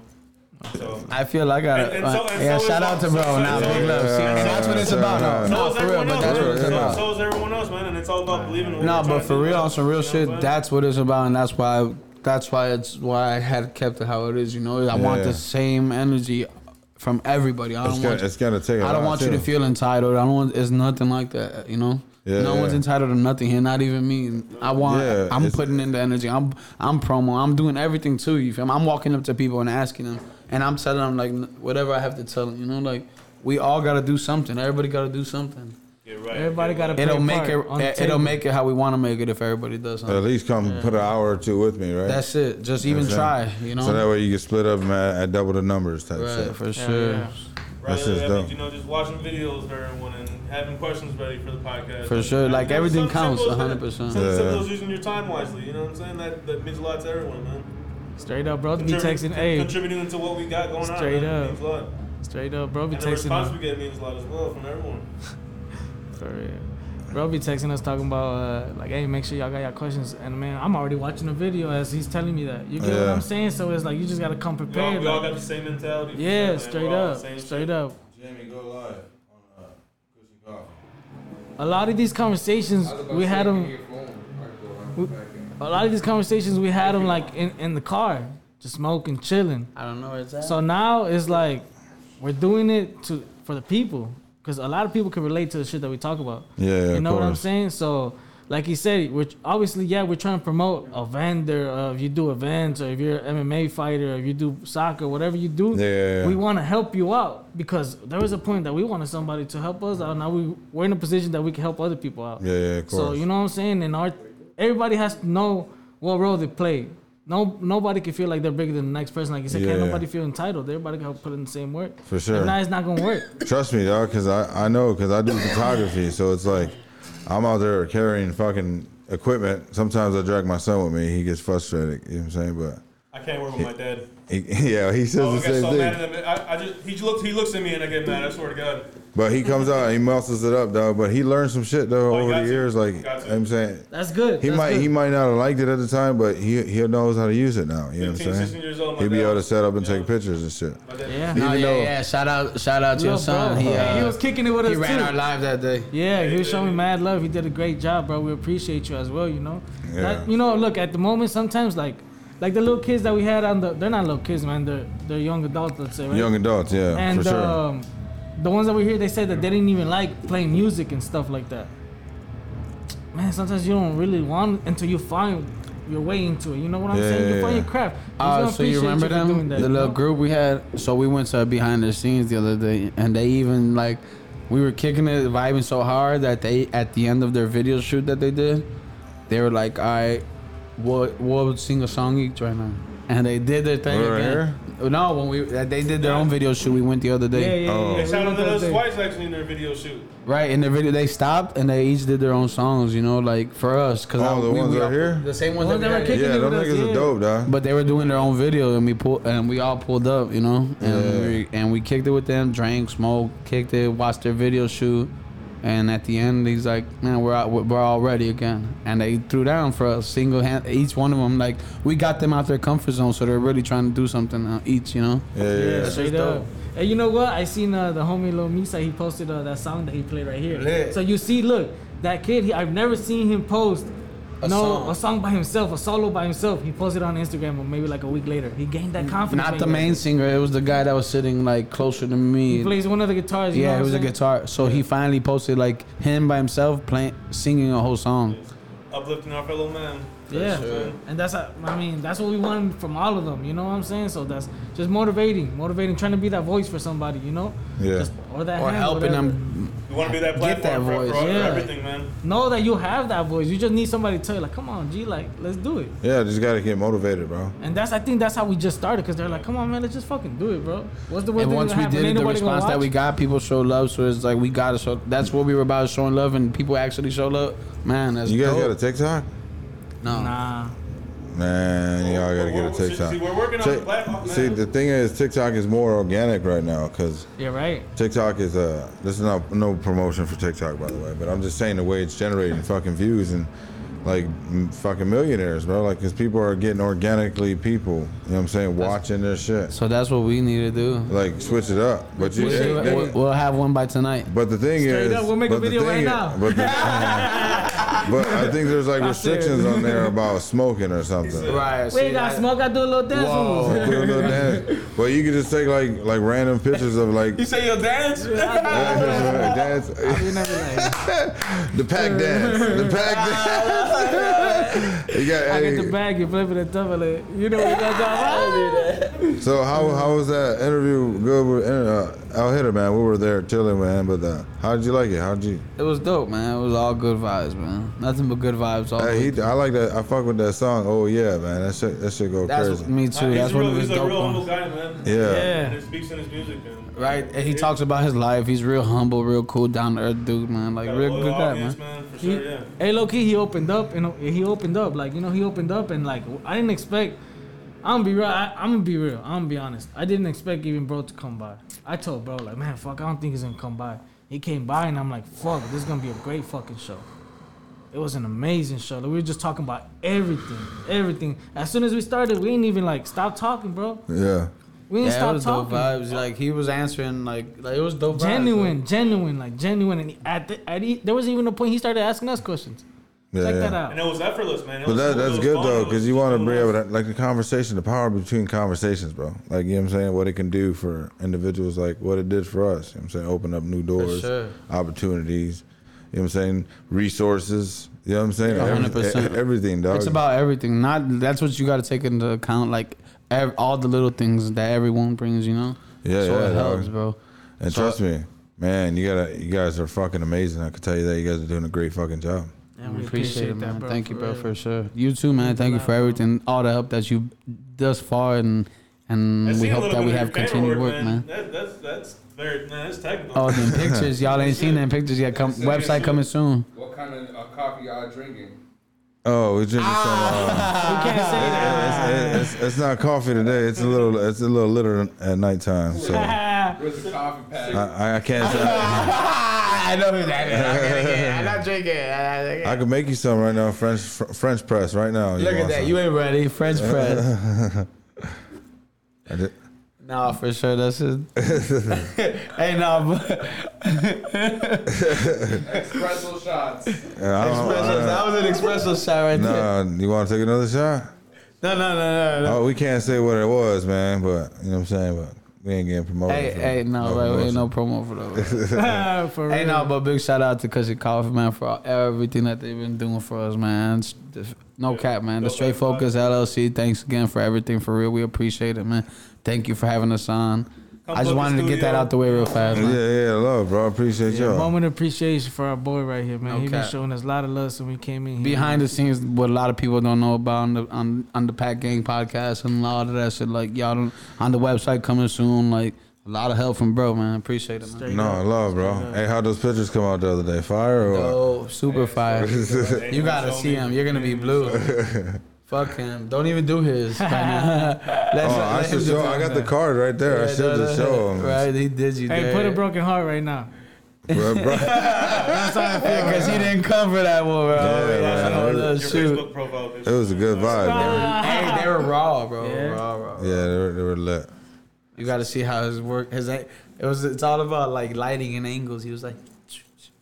So. I feel like I got it. So, yeah, so shout out to bro. So, now, so, big love. Yeah, See, yeah, that's what it's about. Yeah, no, no, so for real, but that's what it's so, about. So is everyone else, man. And it's all about believing. No, but for real, on some real shit, that's what it's about, and that's why. That's why it's why I had kept it how it is, you know. I yeah, want yeah. the same energy from everybody. I don't it's want. Gonna, it's gonna take. I don't want too. you to feel entitled. I don't want. It's nothing like that, you know. Yeah, no yeah. one's entitled to nothing here, not even me. I want. Yeah, I'm putting in the energy. I'm. I'm promo. I'm doing everything too. You feel me? I'm walking up to people and asking them, and I'm telling them like whatever I have to tell them. You know, like we all gotta do something. Everybody gotta do something. Right. Everybody got to play it'll make it it'll make it how we want to make it if everybody does something. At least come yeah. put an hour or two with me, right? That's it. Just even That's try, it. you know. So that way you can split up at, at double the numbers type right, shit. For sure. Yeah, yeah. Right, That's just I mean, you know, just watching videos for everyone and having questions ready for the podcast. For sure. And, like and everything counts one hundred percent. Some yeah. using your time wisely, you know what I'm saying? That that means a lot to everyone, man. Straight up, bro. Be texting a contributing to what we got going Straight on. Straight up. Straight up, bro. Be texting. The response we get means a lot as well from everyone. Bro be texting us talking about uh, like, hey, make sure y'all got your questions. And man, I'm already watching the video as he's telling me that. You get yeah. what I'm saying? So it's like you just gotta come prepared. Yo, we all got the same mentality. Yeah, straight up, straight shit. up. Jamie, go live on uh, Kush and Coffee. A lot of these conversations we had them. We, a lot of these conversations we had them like in, in the car, just smoking, chilling. I don't know where it's at. So now it's like we're doing it to for the people. Because a lot of people can relate to the shit that we talk about. Yeah, You know what I'm saying? So, like he said, we're obviously, yeah, we're trying to promote a vendor. Uh, if you do events, or if you're an M M A fighter, or if you do soccer, whatever you do, yeah, yeah, yeah. we want to help you out. Because there was a point that we wanted somebody to help us out. Now we, we're in a position that we can help other people out. Yeah, yeah, of course. So, you know what I'm saying? And our, everybody has to know what role they play. No, nobody can feel like they're bigger than the next person. Like you said, yeah. can't nobody feel entitled. Everybody can put in the same work. For sure. If not, it's not gonna work. Trust me, dog, because I, I know, because I do photography. So it's like, I'm out there carrying fucking equipment. Sometimes I drag my son with me. He gets frustrated. You know what I'm saying? But I can't work with he, my dad. He, yeah, he says oh, the same so thing. I, I just, he, look, he looks at me and I get mad. I swear to God. But he comes out and he muscles it up, dog. But he learned some shit, though, oh, over the to. years. Like, you know what I'm saying? That's good. He That's might good. He might not have liked it at the time, but he he knows how to use it now. You fifteen, know what I'm saying? sixteen years old, he'll be able to set up and yeah. take pictures and shit. Yeah. No, yeah, though, yeah. Shout out, shout out to your son. He, uh, he was kicking it with us, too. He ran our live that day. Yeah, he was showing me mad love. He did a great job, bro. We appreciate you as well, you know? Yeah. That, you know, look, at the moment, sometimes, like, Like the little kids that we had on the, they're not little kids, man. They're they're young adults, let's say, right? Young adults, yeah, and, for sure. Um, the ones that were here, they said that they didn't even like playing music and stuff like that. Man, sometimes you don't really want until you find your way into it. You know what I'm yeah, saying? You yeah, find yeah. your craft. Uh, so you remember you them? That, the little you know? group we had. So we went to behind the scenes the other day, and they even like, we were kicking it, vibing so hard that they at the end of their video shoot that they did, they were like, all right. We'll, we'll sing a song each right now. And they did their thing right again. Here? No, when we they did their yeah. own video shoot. We went the other day. Yeah, yeah, yeah. Oh. They sounded to us twice actually in their video shoot. Right, in their video, they stopped and they each did their own songs, you know, like for us. Cause oh, I, the we, ones we, right here? The same ones well, that were kicking Yeah, those niggas are dope, dog. But they were doing their own video and we pull, and we all pulled up, you know? And, yeah. we, and we kicked it with them, drank, smoked, kicked it, watched their video shoot. And at the end, he's like, man, we're out, we're all ready again. And they threw down for a single hand, each one of them. Like, we got them out their comfort zone, so they're really trying to do something uh, each, you know? Yeah, yeah, yeah. Straight up. And you know what? I seen uh, the homie Lomisa, he posted uh, that song that he played right here. Lit. So you see, look, that kid, he, I've never seen him post a, no, song. a song by himself, a solo by himself. He posted on Instagram, or maybe like a week later. He gained that confidence. Not the main singer. It was the guy that was sitting like closer to me. He plays one of the guitars. You yeah, know it was saying? a guitar. So yeah. he finally posted like him by himself playing, singing a whole song. Uplifting our fellow man. Yeah, sure. And that's I mean that's what we want from all of them. You know what I'm saying? So that's just motivating, motivating, trying to be that voice for somebody. You know? Yeah. Just, or that or hand, helping whatever. them. You want to be that platform that for, voice. for yeah. everything, man. Know that you have that voice. You just need somebody to tell you, like, come on, G, like, let's do it. Yeah, just got to get motivated, bro. And that's, I think that's how we just started, because they're like, come on, man, let's just fucking do it, bro. What's the worst thing that happened? And once we did it, the response that we got, people showed love, so it's like, we got to show, that's what we were about, showing love, and people actually showed love. Man, that's You guys dope. got a TikTok? No. Nah. Man, y'all gotta get a TikTok. See, we're working on the platform, man. See, the thing is, TikTok is more organic right now, because yeah, right. TikTok is a. Uh, this is not no promotion for TikTok, by the way, but I'm just saying the way it's generating fucking views and like fucking millionaires, bro. Like, because people are getting organically people. You know what I'm saying? That's, watching their shit. So that's what we need to do. Like switch it up. But you, it, it, we'll, we'll have one by tonight. But the thing Straight is, up, we'll make a video right is, now. But the, But I think there's like restrictions on there about smoking or something. Right. We ain't got smoke. I do a little dance. Whoa. Do a little dance. But you can just take like like random pictures of like. You say you'll dance. dance. The Pacc dance. The Pacc dance. You got. I hey. get the bag. You flip it and double it. You know what that is. So how how was that interview? Good with uh, El Hitta, man. We were there chilling, man. But uh, how did you like it? How did you? It was dope, man. It was all good vibes, man. Nothing but good vibes. All hey, he, I like that. I fuck with that song. Oh yeah, man. That shit. That shit go That's crazy. What, me too. Uh, That's one real, of his dope ones. He's a real humble guy, man. Yeah. yeah. And he speaks in his music, man. Right. And he yeah. talks about his life. He's real humble, real cool, down to earth dude, man. Like Got real good guy, man. man for sure, he, yeah. Hey, low key, he opened up and he opened up. Like you know, he opened up and like I didn't expect. I'm gonna be real. I, I'm gonna be real. I'm gonna be honest. I didn't expect even bro to come by. I told bro like, man, fuck. I don't think he's gonna come by. He came by and I'm like, fuck. This is gonna be a great fucking show. It was an amazing show. Like, we were just talking about everything, everything. As soon as we started, we didn't even like stop talking, bro. Yeah. We didn't yeah, stop it was talking. Dope vibes. Like he was answering, like, like it was dope. Genuine, vibes, genuine, like genuine. And at, the, at he, there was even a point he started asking us questions. Yeah, Check yeah. that out. And it was effortless, man. It but was, that, that's good fun, though, because you want to bring up like the conversation, the power between conversations, bro. Like you know what I'm saying, what it can do for individuals, like what it did for us. You know what I'm saying, open up new doors, sure. opportunities. You know what I'm saying? Resources. You know what I'm saying? one hundred percent. Everything, dog. It's about everything. Not That's what you got to take into account, like ev- all the little things that everyone brings, you know? Yeah, so yeah, it helps, dog. bro. And so, trust me, man, you gotta. You guys are fucking amazing. I can tell you that. You guys are doing a great fucking job. And we, we appreciate, appreciate it, man. That, bro, thank you, bro, real. for sure. You too, man. Thank you for everything, all the help that you thus far, and and we hope that we have continued work, man. man. That, that's that's very man, that's technical. Oh, the pictures, y'all ain't seen them pictures yet. Come, website coming soon. What kind of uh, coffee y'all drinking? Oh, we're drinking ah. some. Uh, we can't say it, that. It's, it's, it's, it's not coffee today. It's a little. It's a little litter at nighttime. So. Where's the coffee pack? I, I can't say. I know who that is. I'm not drinking. I can make you some right now. French fr- French press right now. You Look at that. Some? You ain't ready. French press. Nah, for sure. That's it. Hey, nah. Espresso shots. Yeah, Espresso. That was an espresso shot right nah, there. Nah, you want to take another shot? No, no, no, no, no. Oh, we can't say what it was, man. But you know what I'm saying. But. We ain't getting promoted. Hey, hey, no, no right, ain't no promo for those. For real. Hey, no, but big shout out to Kush and Coffee, man, for everything that they've been doing for us, man. No cap, man. The Straight Focus L L C, thanks again for everything, for real. We appreciate it, man. Thank you for having us on. Come I just wanted to get that out the way real fast, man. Yeah, yeah, love, bro. I appreciate yeah, y'all. Moment of appreciation for our boy right here, man. Okay. He been showing us a lot of love since we came in here. Behind the scenes, what a lot of people don't know about on the on, on the Pacc Gang podcast and a lot of that shit, like y'all don't, on the website coming soon, like a lot of help from bro, man. Appreciate it, man. No, I love, bro. Hey, how'd those pictures come out the other day? Fire or no, what? Super fire. You gotta see them. You're gonna be blue. Fuck him. Don't even do his right now. Let's, oh, I, should show, I got the card right there. Yeah, I should just show him. Right, he did you Hey, there. Put a broken heart right now. Bro, bro. That's how I feel, because he didn't come for that one, bro. Yeah, yeah, man. Your Facebook profile. It was a good vibe, bro. Hey, they were raw, bro. Yeah, raw, raw, raw. yeah they, were, they were lit. You got to see how his work, his, it was, it's all about like lighting and angles. He was like,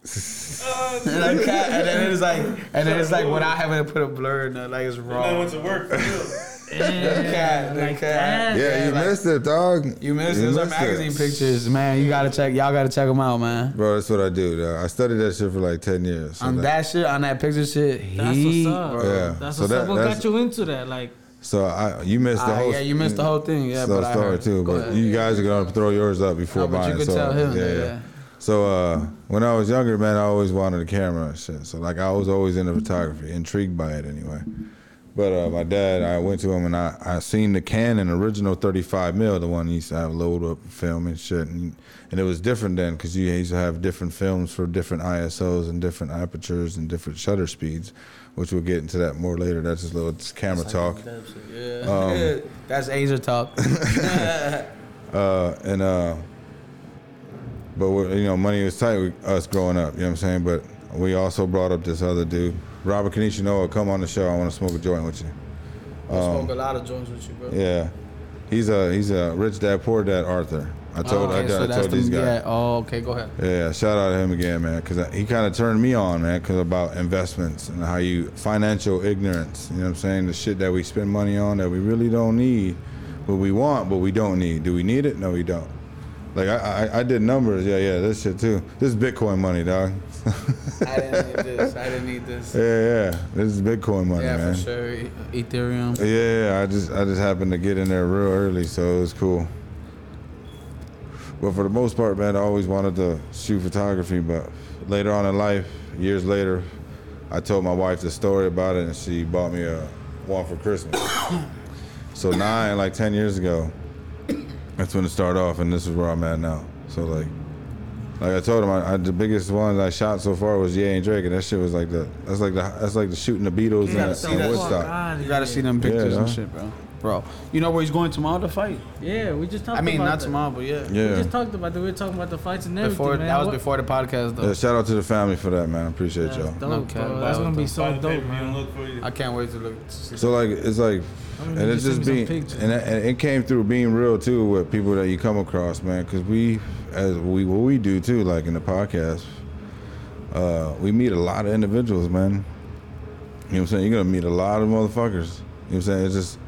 Uh, and, like, and then it's like, and then it's like when I haven't put a blur in it, like it's wrong. And I went to work for real. Yeah, like yeah, yeah, you like, missed it, dog. You missed you it. Those are magazine it. pictures, man. You gotta check. Y'all gotta check them out, man. Bro, that's what I do. Dog. I studied that shit for like ten years. So on that, that shit, on that picture shit, he, that's what's up. Bro. Yeah, that's so what's that, up. What that's, got you into that, like? So I, you missed the uh, whole. Yeah, you missed the whole thing. Yeah, so but I heard too. But ahead. you guys are gonna throw yours up before no, mine. But you could tell him. Yeah. So uh, when I was younger, man, I always wanted a camera and shit. So like I was always into photography, intrigued by it anyway. But uh, my dad, I went to him and I, I seen the Canon original thirty-five mil, the one he used to have load up film and shit. And, and it was different then because you used to have different films for different I S Os and different apertures and different shutter speeds, which we'll get into that more later. That's just a little it's camera that's talk. Like, yeah. Um, that's Asia talk. uh, and. Uh, But, we're, you know, money was tight with us growing up, you know what I'm saying? But we also brought up this other dude, Robert Kenishanoa, come on the show. I want to smoke a joint with you. We'll um, smoke a lot of joints with you, bro. Yeah. He's a he's a rich dad, poor dad, Arthur. I told, oh, okay. I, so I told the, these guys. Yeah. Oh, okay, go ahead. Yeah, shout out to him again, man, because he kind of turned me on, man, because about investments and how you, financial ignorance, you know what I'm saying? The shit that we spend money on that we really don't need, but we want, but we don't need. Do we need it? No, we don't. Like, I, I I did numbers. Yeah, yeah, this shit, too. This is Bitcoin money, dog. I didn't need this. I didn't need this. Yeah, yeah. This is Bitcoin money, yeah, man. Yeah, for sure. E- Ethereum. Yeah, yeah. I just, I just happened to get in there real early, so it was cool. But for the most part, man, I always wanted to shoot photography. But later on in life, years later, I told my wife the story about it, and she bought me a one for Christmas. So nine, like ten years ago. That's when it started off, and this is where I'm at now. So like, like I told him, I, I, the biggest ones I shot so far was Ye and Drake, and that shit was like the that's like the that's like the shooting the Beatles and Woodstock. God, you gotta see them pictures yeah, and shit, bro. Bro, you know where he's going tomorrow to fight? Yeah, we just talked. I mean, about not that. tomorrow, but yeah. yeah, we just talked about that. We were talking about the fights and everything. Before, man. That was what? before the podcast, though. Yeah, shout out to the family for that, man. Appreciate that's y'all. Dope, no, bro. That's that gonna dope. be so dope, dope man. Look for you. I can't wait to look. To see so like, it's like. And it's just being, and, and it came through being real too with people that you come across, man. Because we, as we what we do too, like in the podcast, uh, we meet a lot of individuals, man. You know what I'm saying? You're gonna meet a lot of motherfuckers. You know what I'm saying? It's just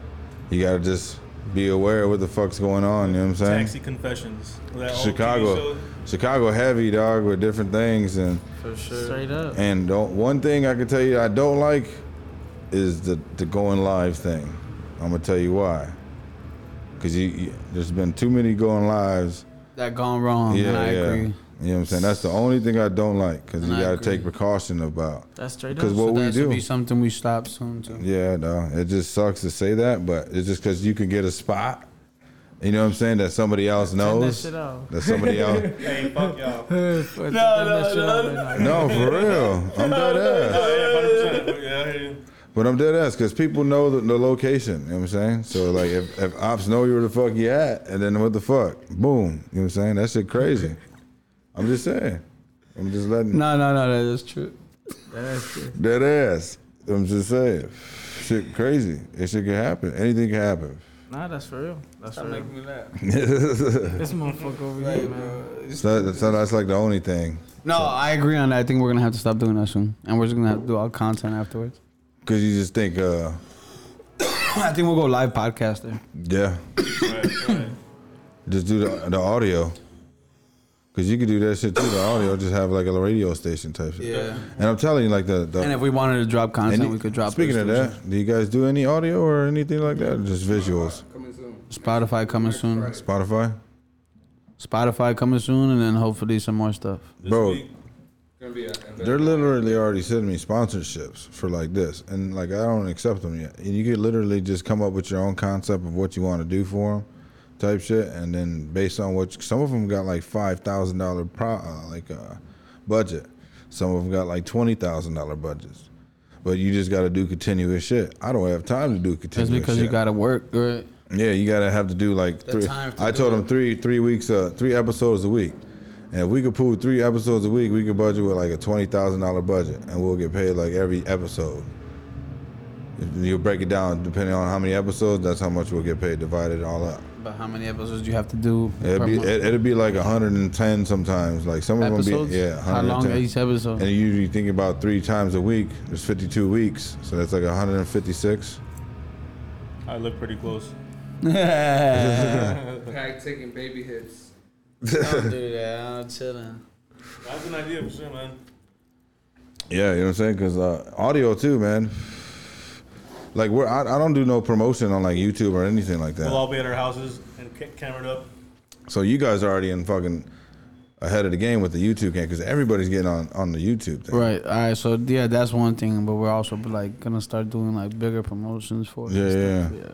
you gotta just be aware of what the fuck's going on. You know what I'm saying? Taxi confessions. That Chicago, Chicago heavy dog with different things and for sure. Straight up. And don't, one thing I can tell you I don't like is the the going live thing. I'm gonna tell you why, cause you, you, there's been too many going lives that gone wrong. Yeah, and I yeah. agree. You know what I'm saying? That's the only thing I don't like, because you got to take precaution about. That's straight up. Because what so we do. That should be something we stop soon, too. Yeah, no. It just sucks to say that, but it's just because you can get a spot, you know what I'm saying, that somebody else knows. Turn that shit off. That somebody else. Hey, fuck y'all. no, no, no, no, no. No, for real. I'm dead ass. No, yeah, one hundred percent. Yeah, I hear you. But I'm dead ass, because people know the, the location, you know what I'm saying? So, like, if, if ops know where the fuck you at, and then what the fuck? Boom. You know what I'm saying? That shit crazy. I'm just saying. I'm just letting. No, no, no, that is true. That is true. That ass. I'm just saying. Shit crazy. It shit can happen. Anything can happen. Nah, that's for real. That's for real. Stop making me laugh. This motherfucker over here, like, man. So, so that's like the only thing. No, so. I agree on that. I think we're going to have to stop doing that soon. And we're just going to have to do all content afterwards. Because you just think. Uh, I think we'll go live podcasting. Yeah. Right, right. Just do the, the audio. Cause you could do that shit too, the audio, just have like a radio station type shit. Yeah. And I'm telling you, like the, the and if we wanted to drop content, any, we could drop. Speaking of that, do you guys do any audio or anything like that? Or just visuals. Coming soon. Spotify coming soon. Spotify. Spotify coming soon, and then hopefully some more stuff. This Bro, week, gonna be a, they're literally already sending me sponsorships for like this, and like I don't accept them yet. And you could literally just come up with your own concept of what you want to do for them. Type shit, and then based on what some of them got, like five thousand dollar pro uh, like uh, budget, some of them got like twenty thousand dollar budgets, but you just got to do continuous shit. I don't have time to do continuous. That's because shit. You got to work, right? Yeah, you got to have to do like the three. Time to I do told it. them three three weeks, uh, three episodes a week, and if we could pull three episodes a week, we could budget with like a twenty thousand dollar budget, and we'll get paid like every episode. You'll break it down depending on how many episodes. That's how much we'll get paid, divided all up. But how many episodes do you have to do? It'll be it, it'll be like one hundred ten sometimes. Like some of them be yeah. How long are each episode? And you usually think about three times a week. There's fifty-two weeks, so that's like one hundred fifty-six. I live pretty close. Pack taking baby hits. Don't do that. I'm chilling. That's an idea for sure, man. Yeah, you know what I'm saying? Because uh, audio too, man. Like, we're, I, I don't do no promotion on, like, YouTube or anything like that. We'll all be at our houses and ca- camered up. So you guys are already in fucking ahead of the game with the YouTube game, because everybody's getting on, on the YouTube thing. Right. All right. So, yeah, that's one thing. But we're also, like, going to start doing, like, bigger promotions for yeah, it. Yeah, yeah.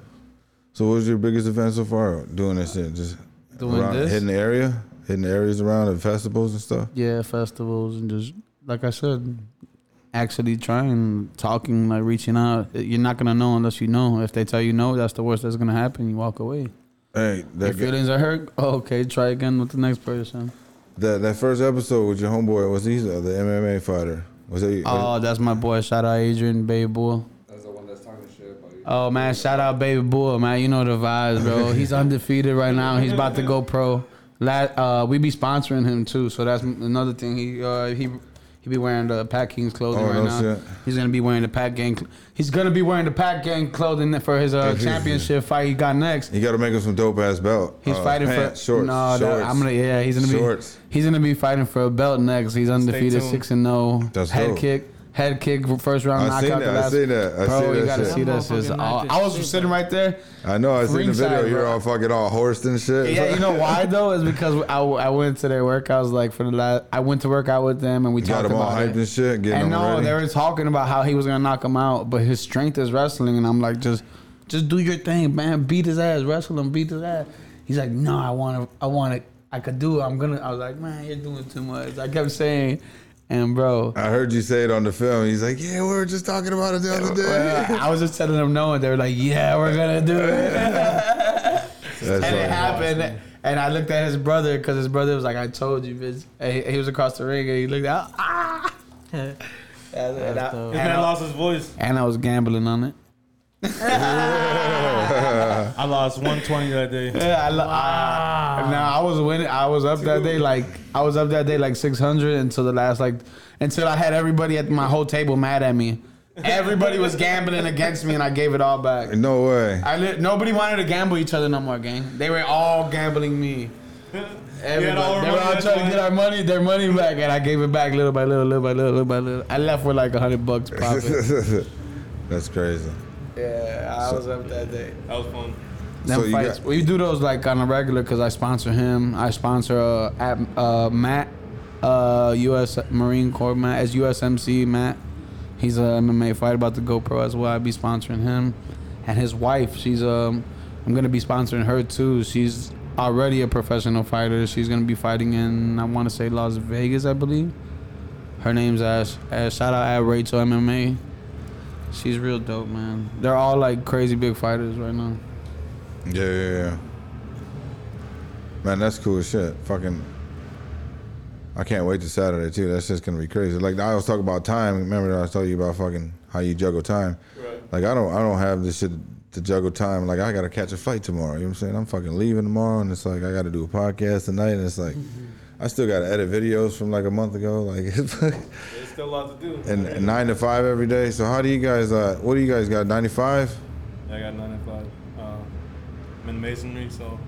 So what was your biggest event so far doing this shit? Just doing around, this? Hitting the area? Hitting the areas around at festivals and stuff? Yeah, festivals and just, like I said... Actually trying, talking, like reaching out. You're not going to know unless you know. If they tell you no, that's the worst that's going to happen. You walk away. Hey, that Your feelings guy, are hurt? Oh, okay, try again with the next person. That that first episode with your homeboy, was he uh, the M M A fighter? Was he, Oh, was that's my boy. Shout out Adrian Baybull. That's the one that's talking shit about you. Oh, man, shout out Baybull, man. You know the vibes, bro. He's undefeated right now. He's about to go pro. Last, uh, we be sponsoring him, too, so that's another thing. He uh, he... He'll be wearing the Pacc Kings clothing oh, right now. Shit. He's gonna be wearing the Pacc Gang. Cl- He's gonna be wearing the Pacc Gang clothing for his uh, championship fight he got next. You gotta make him some dope ass belt. He's uh, fighting pants, for shorts. No, shorts, that, I'm gonna yeah. He's gonna be shorts. He's gonna be fighting for a belt next. He's undefeated, six and zero. That's head dope. kick, head kick, first round I knockout. The last, I see that. I bro, see that. Bro, you gotta shit. see that. Shit. I was sitting right there. I know. I seen the video. Side, You're all fucking all horsed and shit. Yeah, you know why though? Is because I, I went to their workouts like for the last. I went to work out with them and we you talked got them about all hyped it. and shit. Getting and them no, ready. They were talking about how he was gonna knock him out, but his strength is wrestling, and I'm like, just, just do your thing, man. Beat his ass, wrestle him, beat his ass. He's like, no, I want to, I want to, I could do it. I'm gonna. I was like, man, you're doing too much. I kept saying. And bro, I heard you say it on the film. He's like, yeah, we were just talking about it the other day. Well, I was just telling them no, and they were like, yeah, we're gonna do it. And it happened. Awesome. And I looked at his brother because his brother was like, I told you, bitch. And he, he was across the ring, and he looked out. Ah! and, and, I, and I lost his voice. And I was gambling on it. I lost one twenty that day. Yeah, I lo- wow. I, now I was winning. I was up Dude. that day like I was up that day like six hundred until the last like until I had everybody at my whole table mad at me. Everybody was gambling against me, and I gave it all back. No way. I li- nobody wanted to gamble each other no more, gang. They were all gambling me. Everybody, all they were all trying to get our money, their money back, and I gave it back little by little, little by little, little by little. I left with like one hundred bucks profit. That's crazy. Yeah, I so, was up that day. That was fun. Them so fights. Got- we do those like on a regular because I sponsor him. I sponsor uh, at, uh, Matt. uh, U S Marine Corps Matt, as U S M C Matt. He's a M M A fighter about to go pro as well. I'll be sponsoring him. And his wife, she's um, I'm going to be sponsoring her too. She's already a professional fighter. She's going to be fighting in, I want to say, Las Vegas, I believe. Her name's Ash. Ash. Shout out at Rachel M M A. She's real dope, man. They're all like crazy big fighters right now. Yeah, yeah, yeah. Man, that's cool as shit. Fucking, I can't wait to Saturday too. That's just gonna be crazy. Like I was talking about time. Remember I was telling you about fucking how you juggle time. Right. Like I don't, I don't have this shit to juggle time. Like I gotta catch a flight tomorrow. You know what I'm saying? I'm fucking leaving tomorrow, and it's like I gotta do a podcast tonight, and it's like. Mm-hmm. I still gotta edit videos from like a month ago. Like, there's still a lot to do. And, and nine to five every day. So how do you guys? Uh, what do you guys got? ninety-five Yeah, I got ninety-five Uh, I'm in masonry, so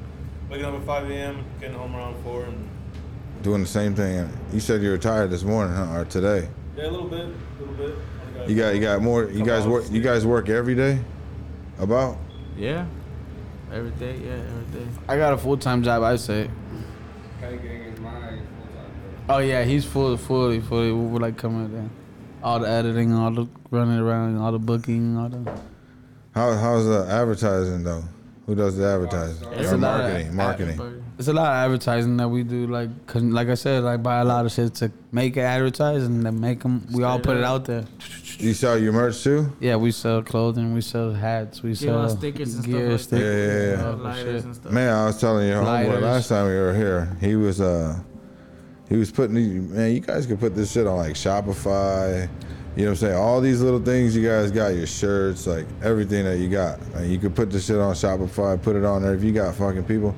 waking up at five a.m. getting home around four, and doing the same thing. You said you were tired this morning, huh? Or today? Yeah, a little bit, a little bit. You got, you got more. You guys work. You guys work every day. About. Yeah. Every day. Yeah, every day. I got a full time job. I say. Oh yeah, he's full, fully, fully. We were like coming in, all the editing, all the running around, all the booking, all the. How how's the advertising though? Who does the advertising? It's or a marketing, lot of marketing. Ad- it's a lot of advertising that we do. Like, cause like I said, like buy a lot of shit to make it advertise and then make them. We Stay all put there. It out there. You sell your merch too? Yeah, we sell clothing, we sell hats, we sell yeah, stickers and gear, stuff like stickers, yeah, yeah, yeah. Lighters and stuff. Man, I was telling your homeboy last time we were here, he was uh, he was putting these, man, you guys could put this shit on like Shopify, you know what I'm saying? All these little things you guys got, your shirts, like everything that you got. Like, you could put this shit on Shopify, put it on there if you got fucking people.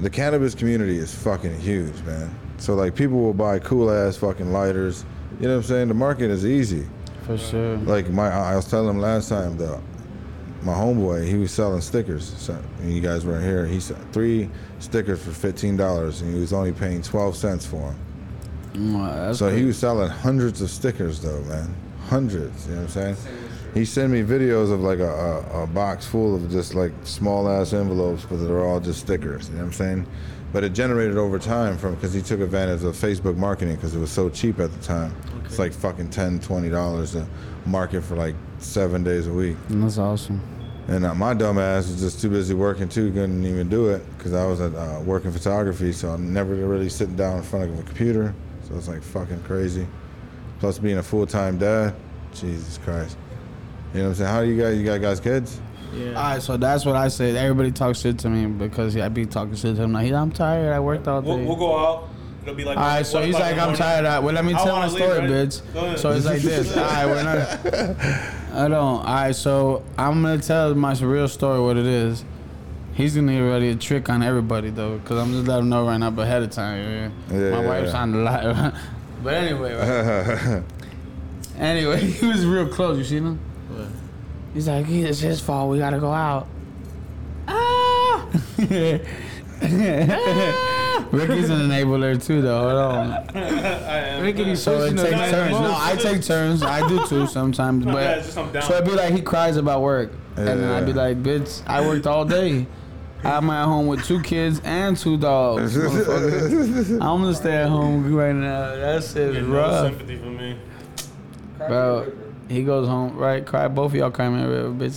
The cannabis community is fucking huge, man. So like people will buy cool ass fucking lighters, you know what I'm saying? The market is easy. For sure. Like my, I was telling him last time though, my homeboy, he was selling stickers. So you guys weren't here. He said three stickers for fifteen dollars, and he was only paying twelve cents for them. Wow, so great. He was selling hundreds of stickers though, man, hundreds. You know what I'm saying? He sent me videos of like a, a, a box full of just like small ass envelopes, because they're all just stickers. You know what I'm saying? But it generated over time from, because he took advantage of Facebook marketing because it was so cheap at the time. Okay. It's like fucking ten dollars, twenty dollars a market for like seven days a week. And that's awesome. And uh, my dumb ass was just too busy working too, couldn't even do it because I was at, uh, working photography, so I'm never really sitting down in front of a computer. So it's like fucking crazy. Plus being a full-time dad, Jesus Christ. You know what I'm saying? How do you guys, you got guys kids? Yeah. All right, so that's what I said. Everybody talks shit to me because I be talking shit to him. Like, I'm tired. I worked all day. We'll, we'll go out. It'll be like. All right, so he's like, I'm tired. I, well, let me I tell my leave, story, right? Bitch. So it's like this. All right, we're not. I don't. All right, so I'm gonna tell my real story. What it is. He's gonna get ready to trick on everybody though, because I'm just letting him know right now, but ahead of time. Yeah. Yeah, my yeah, wife's yeah. on the line. But anyway. Right? Anyway, he was real close. You seen him? What? He's like, yeah, it's his fault. We gotta go out. Ah! ah! Ricky's an enabler too, though. Hold on. I am. Ricky, so it takes turns. No, I take turns. I do too sometimes. But yeah, just, so it'd be like he cries about work, yeah. And then I'd be like, bitch, I worked all day. I'm at home with two kids and two dogs. I'm gonna stay at home right now. That shit is rough. No sympathy for me, bro. He goes home, right? Cry, both of y'all crying in the river,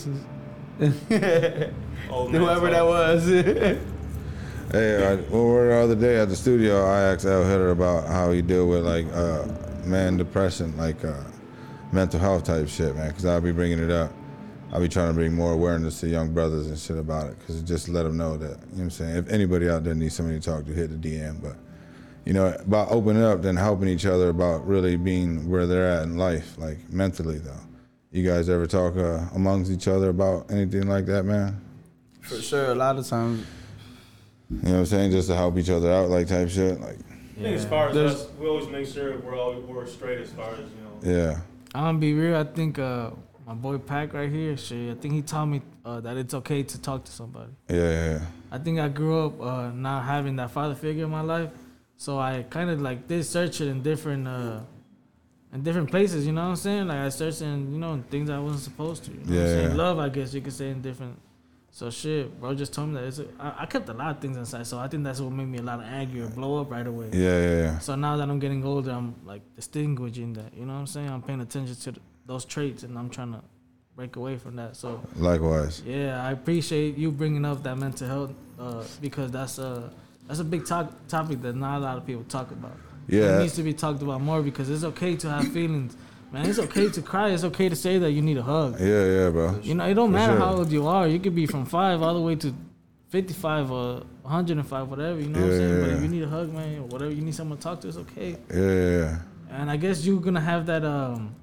bitches. Whoever that was. Hey, I, well, we were the other day at the studio. I asked El Hitta about how he deal with like uh, man depression, like uh, mental health type shit, man. Because I'll be bringing it up. I'll be trying to bring more awareness to young brothers and shit about it. Because just let them know that, you know what I'm saying? If anybody out there needs somebody to talk to, hit the D M. But, you know, about opening up and helping each other about really being where they're at in life, like mentally though. You guys ever talk uh, amongst each other about anything like that, man? For sure, a lot of times. You know what I'm saying? Just to help each other out, like type shit. Like, yeah. I think as far as There's, us, we always make sure we're all we're straight as far as, you know. Yeah. I'm gonna be real, I think uh, my boy Pacc right here, shit, I think he taught me uh, that it's okay to talk to somebody. Yeah, yeah, yeah. I think I grew up uh, not having that father figure in my life. So I kind of like did search it in different uh, in different places, you know what I'm saying? Like I searched in, you know, in things I wasn't supposed to. You know yeah, what I'm saying? Yeah. Love, I guess you could say, in different So shit, bro, just told me that it's a, I, I kept a lot of things inside, so I think that's what made me a lot of angry or blow up right away. Yeah, yeah, yeah. So now that I'm getting older, I'm like distinguishing that. You know what I'm saying? I'm paying attention to the, those traits, and I'm trying to break away from that. So likewise. Yeah, I appreciate you bringing up that mental health uh, because that's a that's a big to- topic that not a lot of people talk about. Yeah, it needs to be talked about more because it's okay to have feelings. Man, it's okay to cry. It's okay to say that you need a hug. Yeah, yeah, bro. You know, it don't For matter sure. how old you are. You could be from five all the way to fifty-five or one hundred five, whatever. You know yeah, what I'm saying? Yeah. But if you need a hug, man, whatever, you need someone to talk to, it's okay. Yeah. And I guess you're going to have that, um,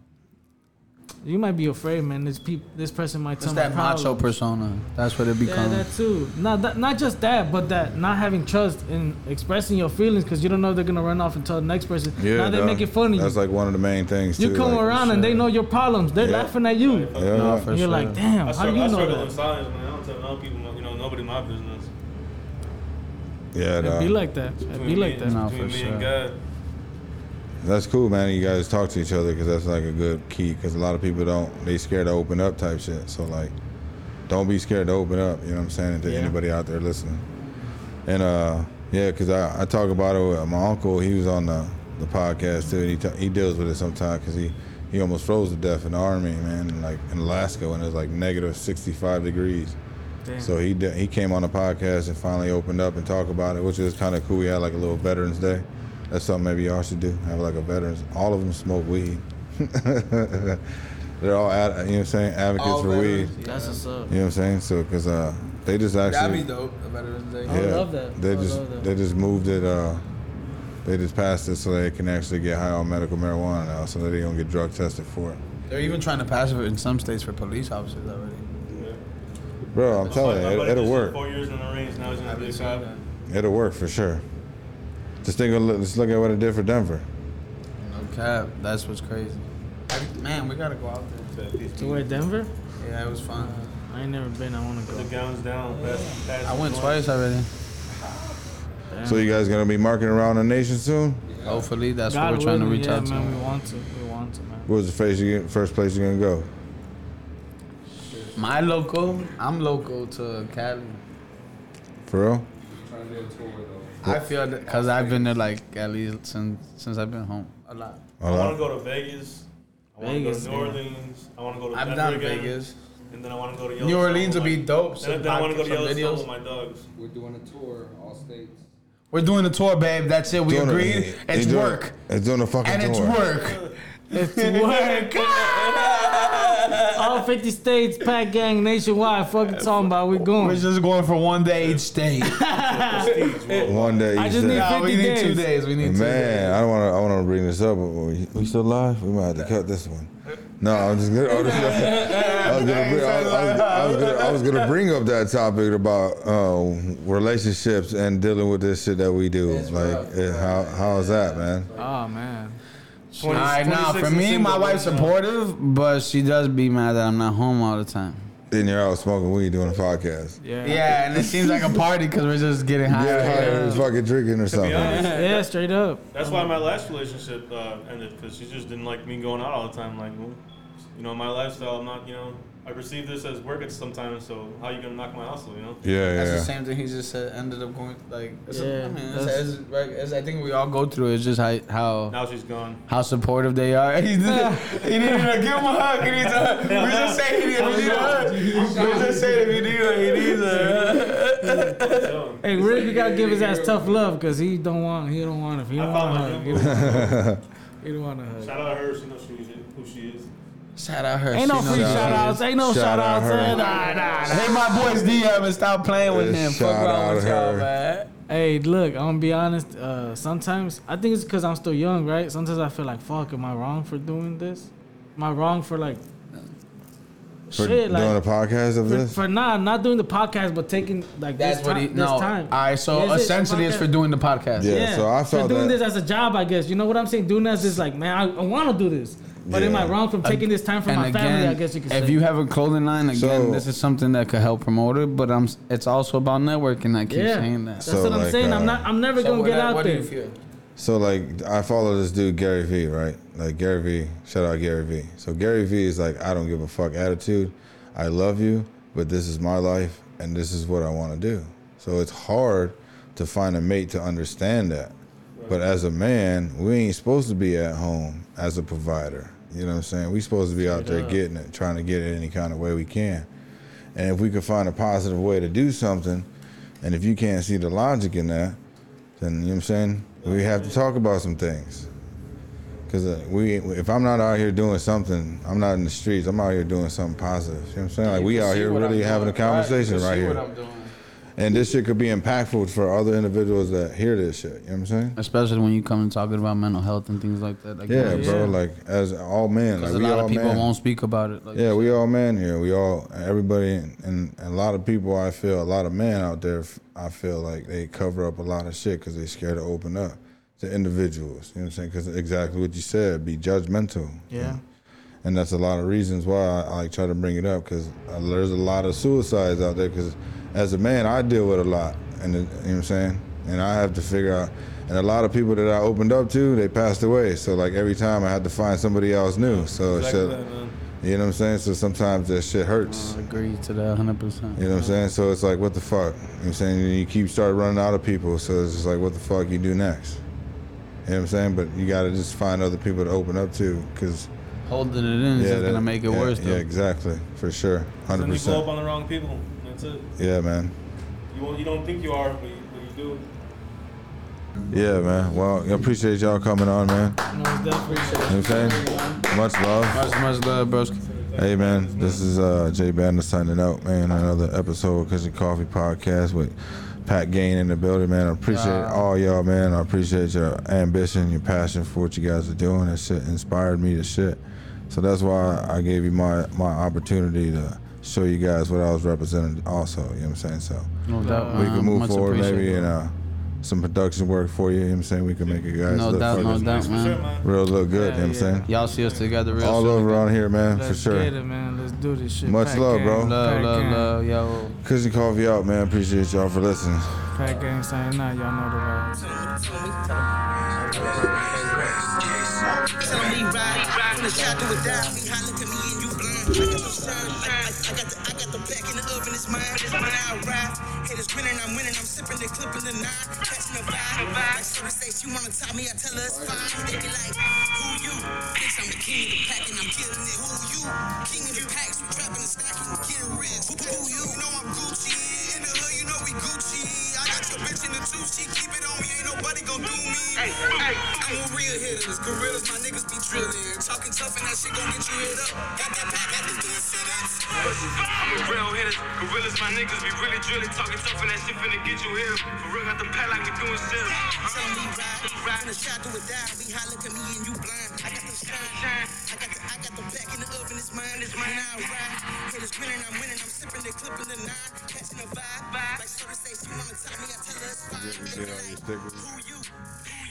you might be afraid, man. This pe- this person might tell me. It's that macho persona. That's what it becomes. Yeah, that too. Not, that, not just that, but that not having trust in expressing your feelings because you don't know if they're going to run off and tell the next person. Yeah, now they dog. make it funny. That's like one of the main things, too. You come like, around sure. and they know your problems. They're yeah. laughing at you. Yeah. No, for and you're sure. like, damn, I how do you I know that? I struggle in silence, man. I don't tell other people, you know, nobody my business. Yeah, It'd dog. be like that. It'd be like that. No, for sure. That's cool, man. You guys talk to each other because that's like a good key. Because a lot of people don't, they scared to open up type shit. So like, don't be scared to open up. You know what I'm saying? To yeah. anybody out there listening. And uh, yeah, because I, I talk about it with my uncle. He was on the, the podcast too. And he ta- he deals with it sometimes because he, he almost froze to death in the army, man. And like in Alaska when it was like negative sixty-five degrees. Damn. So he de- he came on the podcast and finally opened up and talked about it, which is kind of cool. We had like a little Veterans Day. That's something maybe y'all should do. Have like a veterans. All of them smoke weed. They're all, ad, you know what I'm saying, advocates all for veterans, weed. Yeah. That's what's up. You know what I'm saying? So, because uh, they just actually. That'd be dope, a Veterans Day. Yeah, I love that. They I just love that. They just moved it, uh, they just passed it so they can actually get high on medical marijuana now so that they don't get drug tested for it. They're even trying to pass it in some states for police officers already. Yeah. Bro, I'm That's telling you, it, it'll work. Four years in the range, now he's in the big cop. It'll work for sure. Just think, of, let's look at what it did for Denver. No cap, that's what's crazy. Man, we gotta go out there. To where, Denver? Yeah, it was fun. Uh, I ain't never been, I wanna go. The gowns down. Yeah. Past, past I went twice already. Damn. So you guys gonna be marketing around the nation soon? Yeah. Hopefully, that's God what we're trying to reach yeah, out to. Man, we want to, we want to, man. What was the first place you're gonna go? Shit. My local, I'm local to Cali. For real? I'm trying to do a tour though. I feel that because I've been there like at least since since I've been home a lot. I want to go to Vegas. I want to go to New Orleans. I want to go to. I've done Vegas, and then I want to go to New Orleans. Would be dope. So then I want to go to Yellowstone with my dogs. We're doing a tour, all states. We're doing a tour, babe. That's it. We agreed. It's work. It's doing a fucking tour. And it's work. It's work. All fifty states, Pacc Gang, nationwide. Fucking talking about we going. We're just going for one day each state. One day each I just day. Need no, fifty we need days. two days. We need Man, two days. Man, I don't want to. I want to bring this up. But we, we still live? We might have to cut this one. No, I'm just gonna. I was gonna bring up that topic about uh, relationships and dealing with this shit that we do. It's like, it, how how is that, man? Oh man. twenty, all right, now for me, my wife's supportive, but she does be mad that I'm not home all the time. Then you're out smoking weed doing a podcast. Yeah, yeah, and it seems like a party because we're just getting high. Yeah, high, yeah. fucking drinking or something. Honest, yeah, yeah, straight up. That's why my last relationship uh, ended because she just didn't like me going out all the time. Like, you know, my lifestyle. I'm not, you know, I perceive this as work at some time. So how you gonna knock my hustle? You know. Yeah, that's yeah. That's the same thing he just said. Ended up going like. It's yeah. A, I mean, it's, it's, it's, I think we all go through. It's just how, how. Now she's gone. How supportive they are. He didn't even give him a hug. He needs a hug. We just say he needs a hug. We just say if he needs a, he needs a. Hey, Rick, you gotta give his ass tough love because he don't want. He don't want it. He don't want a hug. He don't want a hug. Shout out to her. She knows who she is. Shout out her. Ain't no free shout outs. Ain't no shout outs. Nah, nah, nah. Hey, my boys D M and stop playing with him. Fuck wrong with y'all, man. Hey, look, I'm gonna be honest. Uh, sometimes I think it's because I'm still young, right? Sometimes I feel like, fuck, am I wrong for doing this? Am I wrong for like for shit, doing like, a podcast of for, this? For not not doing the podcast, but taking like that's this, what he, time, no. this time. All right, so yeah, essentially, it's, it's for doing the podcast. Yeah, yeah. So I felt for doing that. This as a job, I guess. You know what I'm saying? Doing this is like, man, I, I want to do this. But yeah. Am I wrong from taking this time for and my again, family? I guess you could say. If you have a clothing line, again, so, this is something that could help promote it. But I'm. It's also about networking. I keep yeah, saying that. That's so what I'm like, saying. Uh, I'm not. I'm never so gonna get that, out what there. Do you feel? So like, I follow this dude Gary V, right? Like Gary V. Shout out Gary V. So Gary V is like, I don't give a fuck attitude. I love you, but this is my life. and this is what I want to do. So it's hard to find a mate to understand that. Right. But as a man, we ain't supposed to be at home as a provider. You know what I'm saying? We supposed to be Straight out there up. getting it, trying to get it any kind of way we can. And if we could find a positive way to do something, and if you can't see the logic in that, then, you know what I'm saying, we have to talk about some things. Because uh, we, if I'm not out here doing something, I'm not in the streets, I'm out here doing something positive. You know what I'm saying? Like, we out here really having a conversation right here. And this shit could be impactful for other individuals that hear this shit. You know what I'm saying? Especially when you come and talking about mental health and things like that. Like, yeah, yeah, bro. Like, as all men. Because like, a lot of people men. won't speak about it. Like, yeah, we all men here. We all, everybody, and, and a lot of people, I feel, a lot of men out there, I feel like they cover up a lot of shit because they're scared to open up to individuals. You know what I'm saying? Because exactly what you said, be judgmental. Yeah. And, and that's a lot of reasons why I, I like try to bring it up, because there's a lot of suicides out there because... As a man, I deal with a lot, and you know what I'm saying? And I have to figure out, and a lot of people that I opened up to, they passed away. So, like, every time I had to find somebody else new. So, exactly shit, that, you know what I'm saying? So, sometimes that shit hurts. I agree to that one hundred percent. You know what I'm saying? So, it's like, what the fuck? You know what I'm saying? You keep starting running out of people, so it's just like, what the fuck you do next? You know what I'm saying? But you got to just find other people to open up to, because... Holding it in yeah, is going to make it yeah, worse, though. Yeah, exactly. For sure. one hundred percent. Then you blow up on the wrong people. It. Yeah, man. You, you don't think you are, but you, but you do. Yeah, man. Well, I appreciate y'all coming on, man. No, definitely. You know what I'm saying? Much love. Much, much love, broski. Hey, man. This is uh, Jay Bander signing out, man. Another episode of Kush and Coffee Podcast with Pacc Gang in the building, man. I appreciate uh, all y'all, man. I appreciate your ambition, your passion for what you guys are doing. That shit inspired me to shit. So that's why I gave you my, my opportunity to show you guys what I was representing also, you know what I'm saying? So no doubt, we can move forward maybe in uh, some production work for you, you know what I'm saying? We can make you guys no look doubt, no doubt, man. real look good, yeah, you know what I'm yeah. saying? Y'all see us together real All soon. over around here, man, Let's for sure. Let's get it, man. Let's do this shit. Much Pacc love, gang. bro. Love, love, love, yo. Kush and Coffee out, man. Appreciate y'all for listening. Pacc Gang saying that, y'all know the vibes. I got the sun, I, I got the, I got the back in the oven, it's mine, it's mine, I ride. Haters winning, I'm winning, I'm sipping, they clipping the nine, catching the vibe. Like Sarah says, she wanna top me, I tell her it's fine. They be like, who you? Bitch, I'm the king of the pack and I'm killing it, who you? King of the pack, you dropping the stack and get rich. Who, who you? You know I'm Gucci, in the hood you know we Gucci. I got your bitch in the two, she keep it on me, ain't nobody gon' do me. Hey, hey, I'm a real hitters, gorillas, my niggas be drilling. Talking tough and that shit gon' get you hit up. Got that pack. I'm a real hitter, gorillas, my niggas be really drilling, talking tough and that shit finna get you here. For real, got the pad like we doing shit. Tell me ride, ride, a shot to a die. We hot, look at me and you blind. I got the shine, I got the, I got the back in the oven, it's mine, it's mine. I ride, haters winning, I'm winning, I'm sipping, they clipping the nine, catching the vibe. Like Soda says, you wanna tell me, I tell her it's fine. Who you?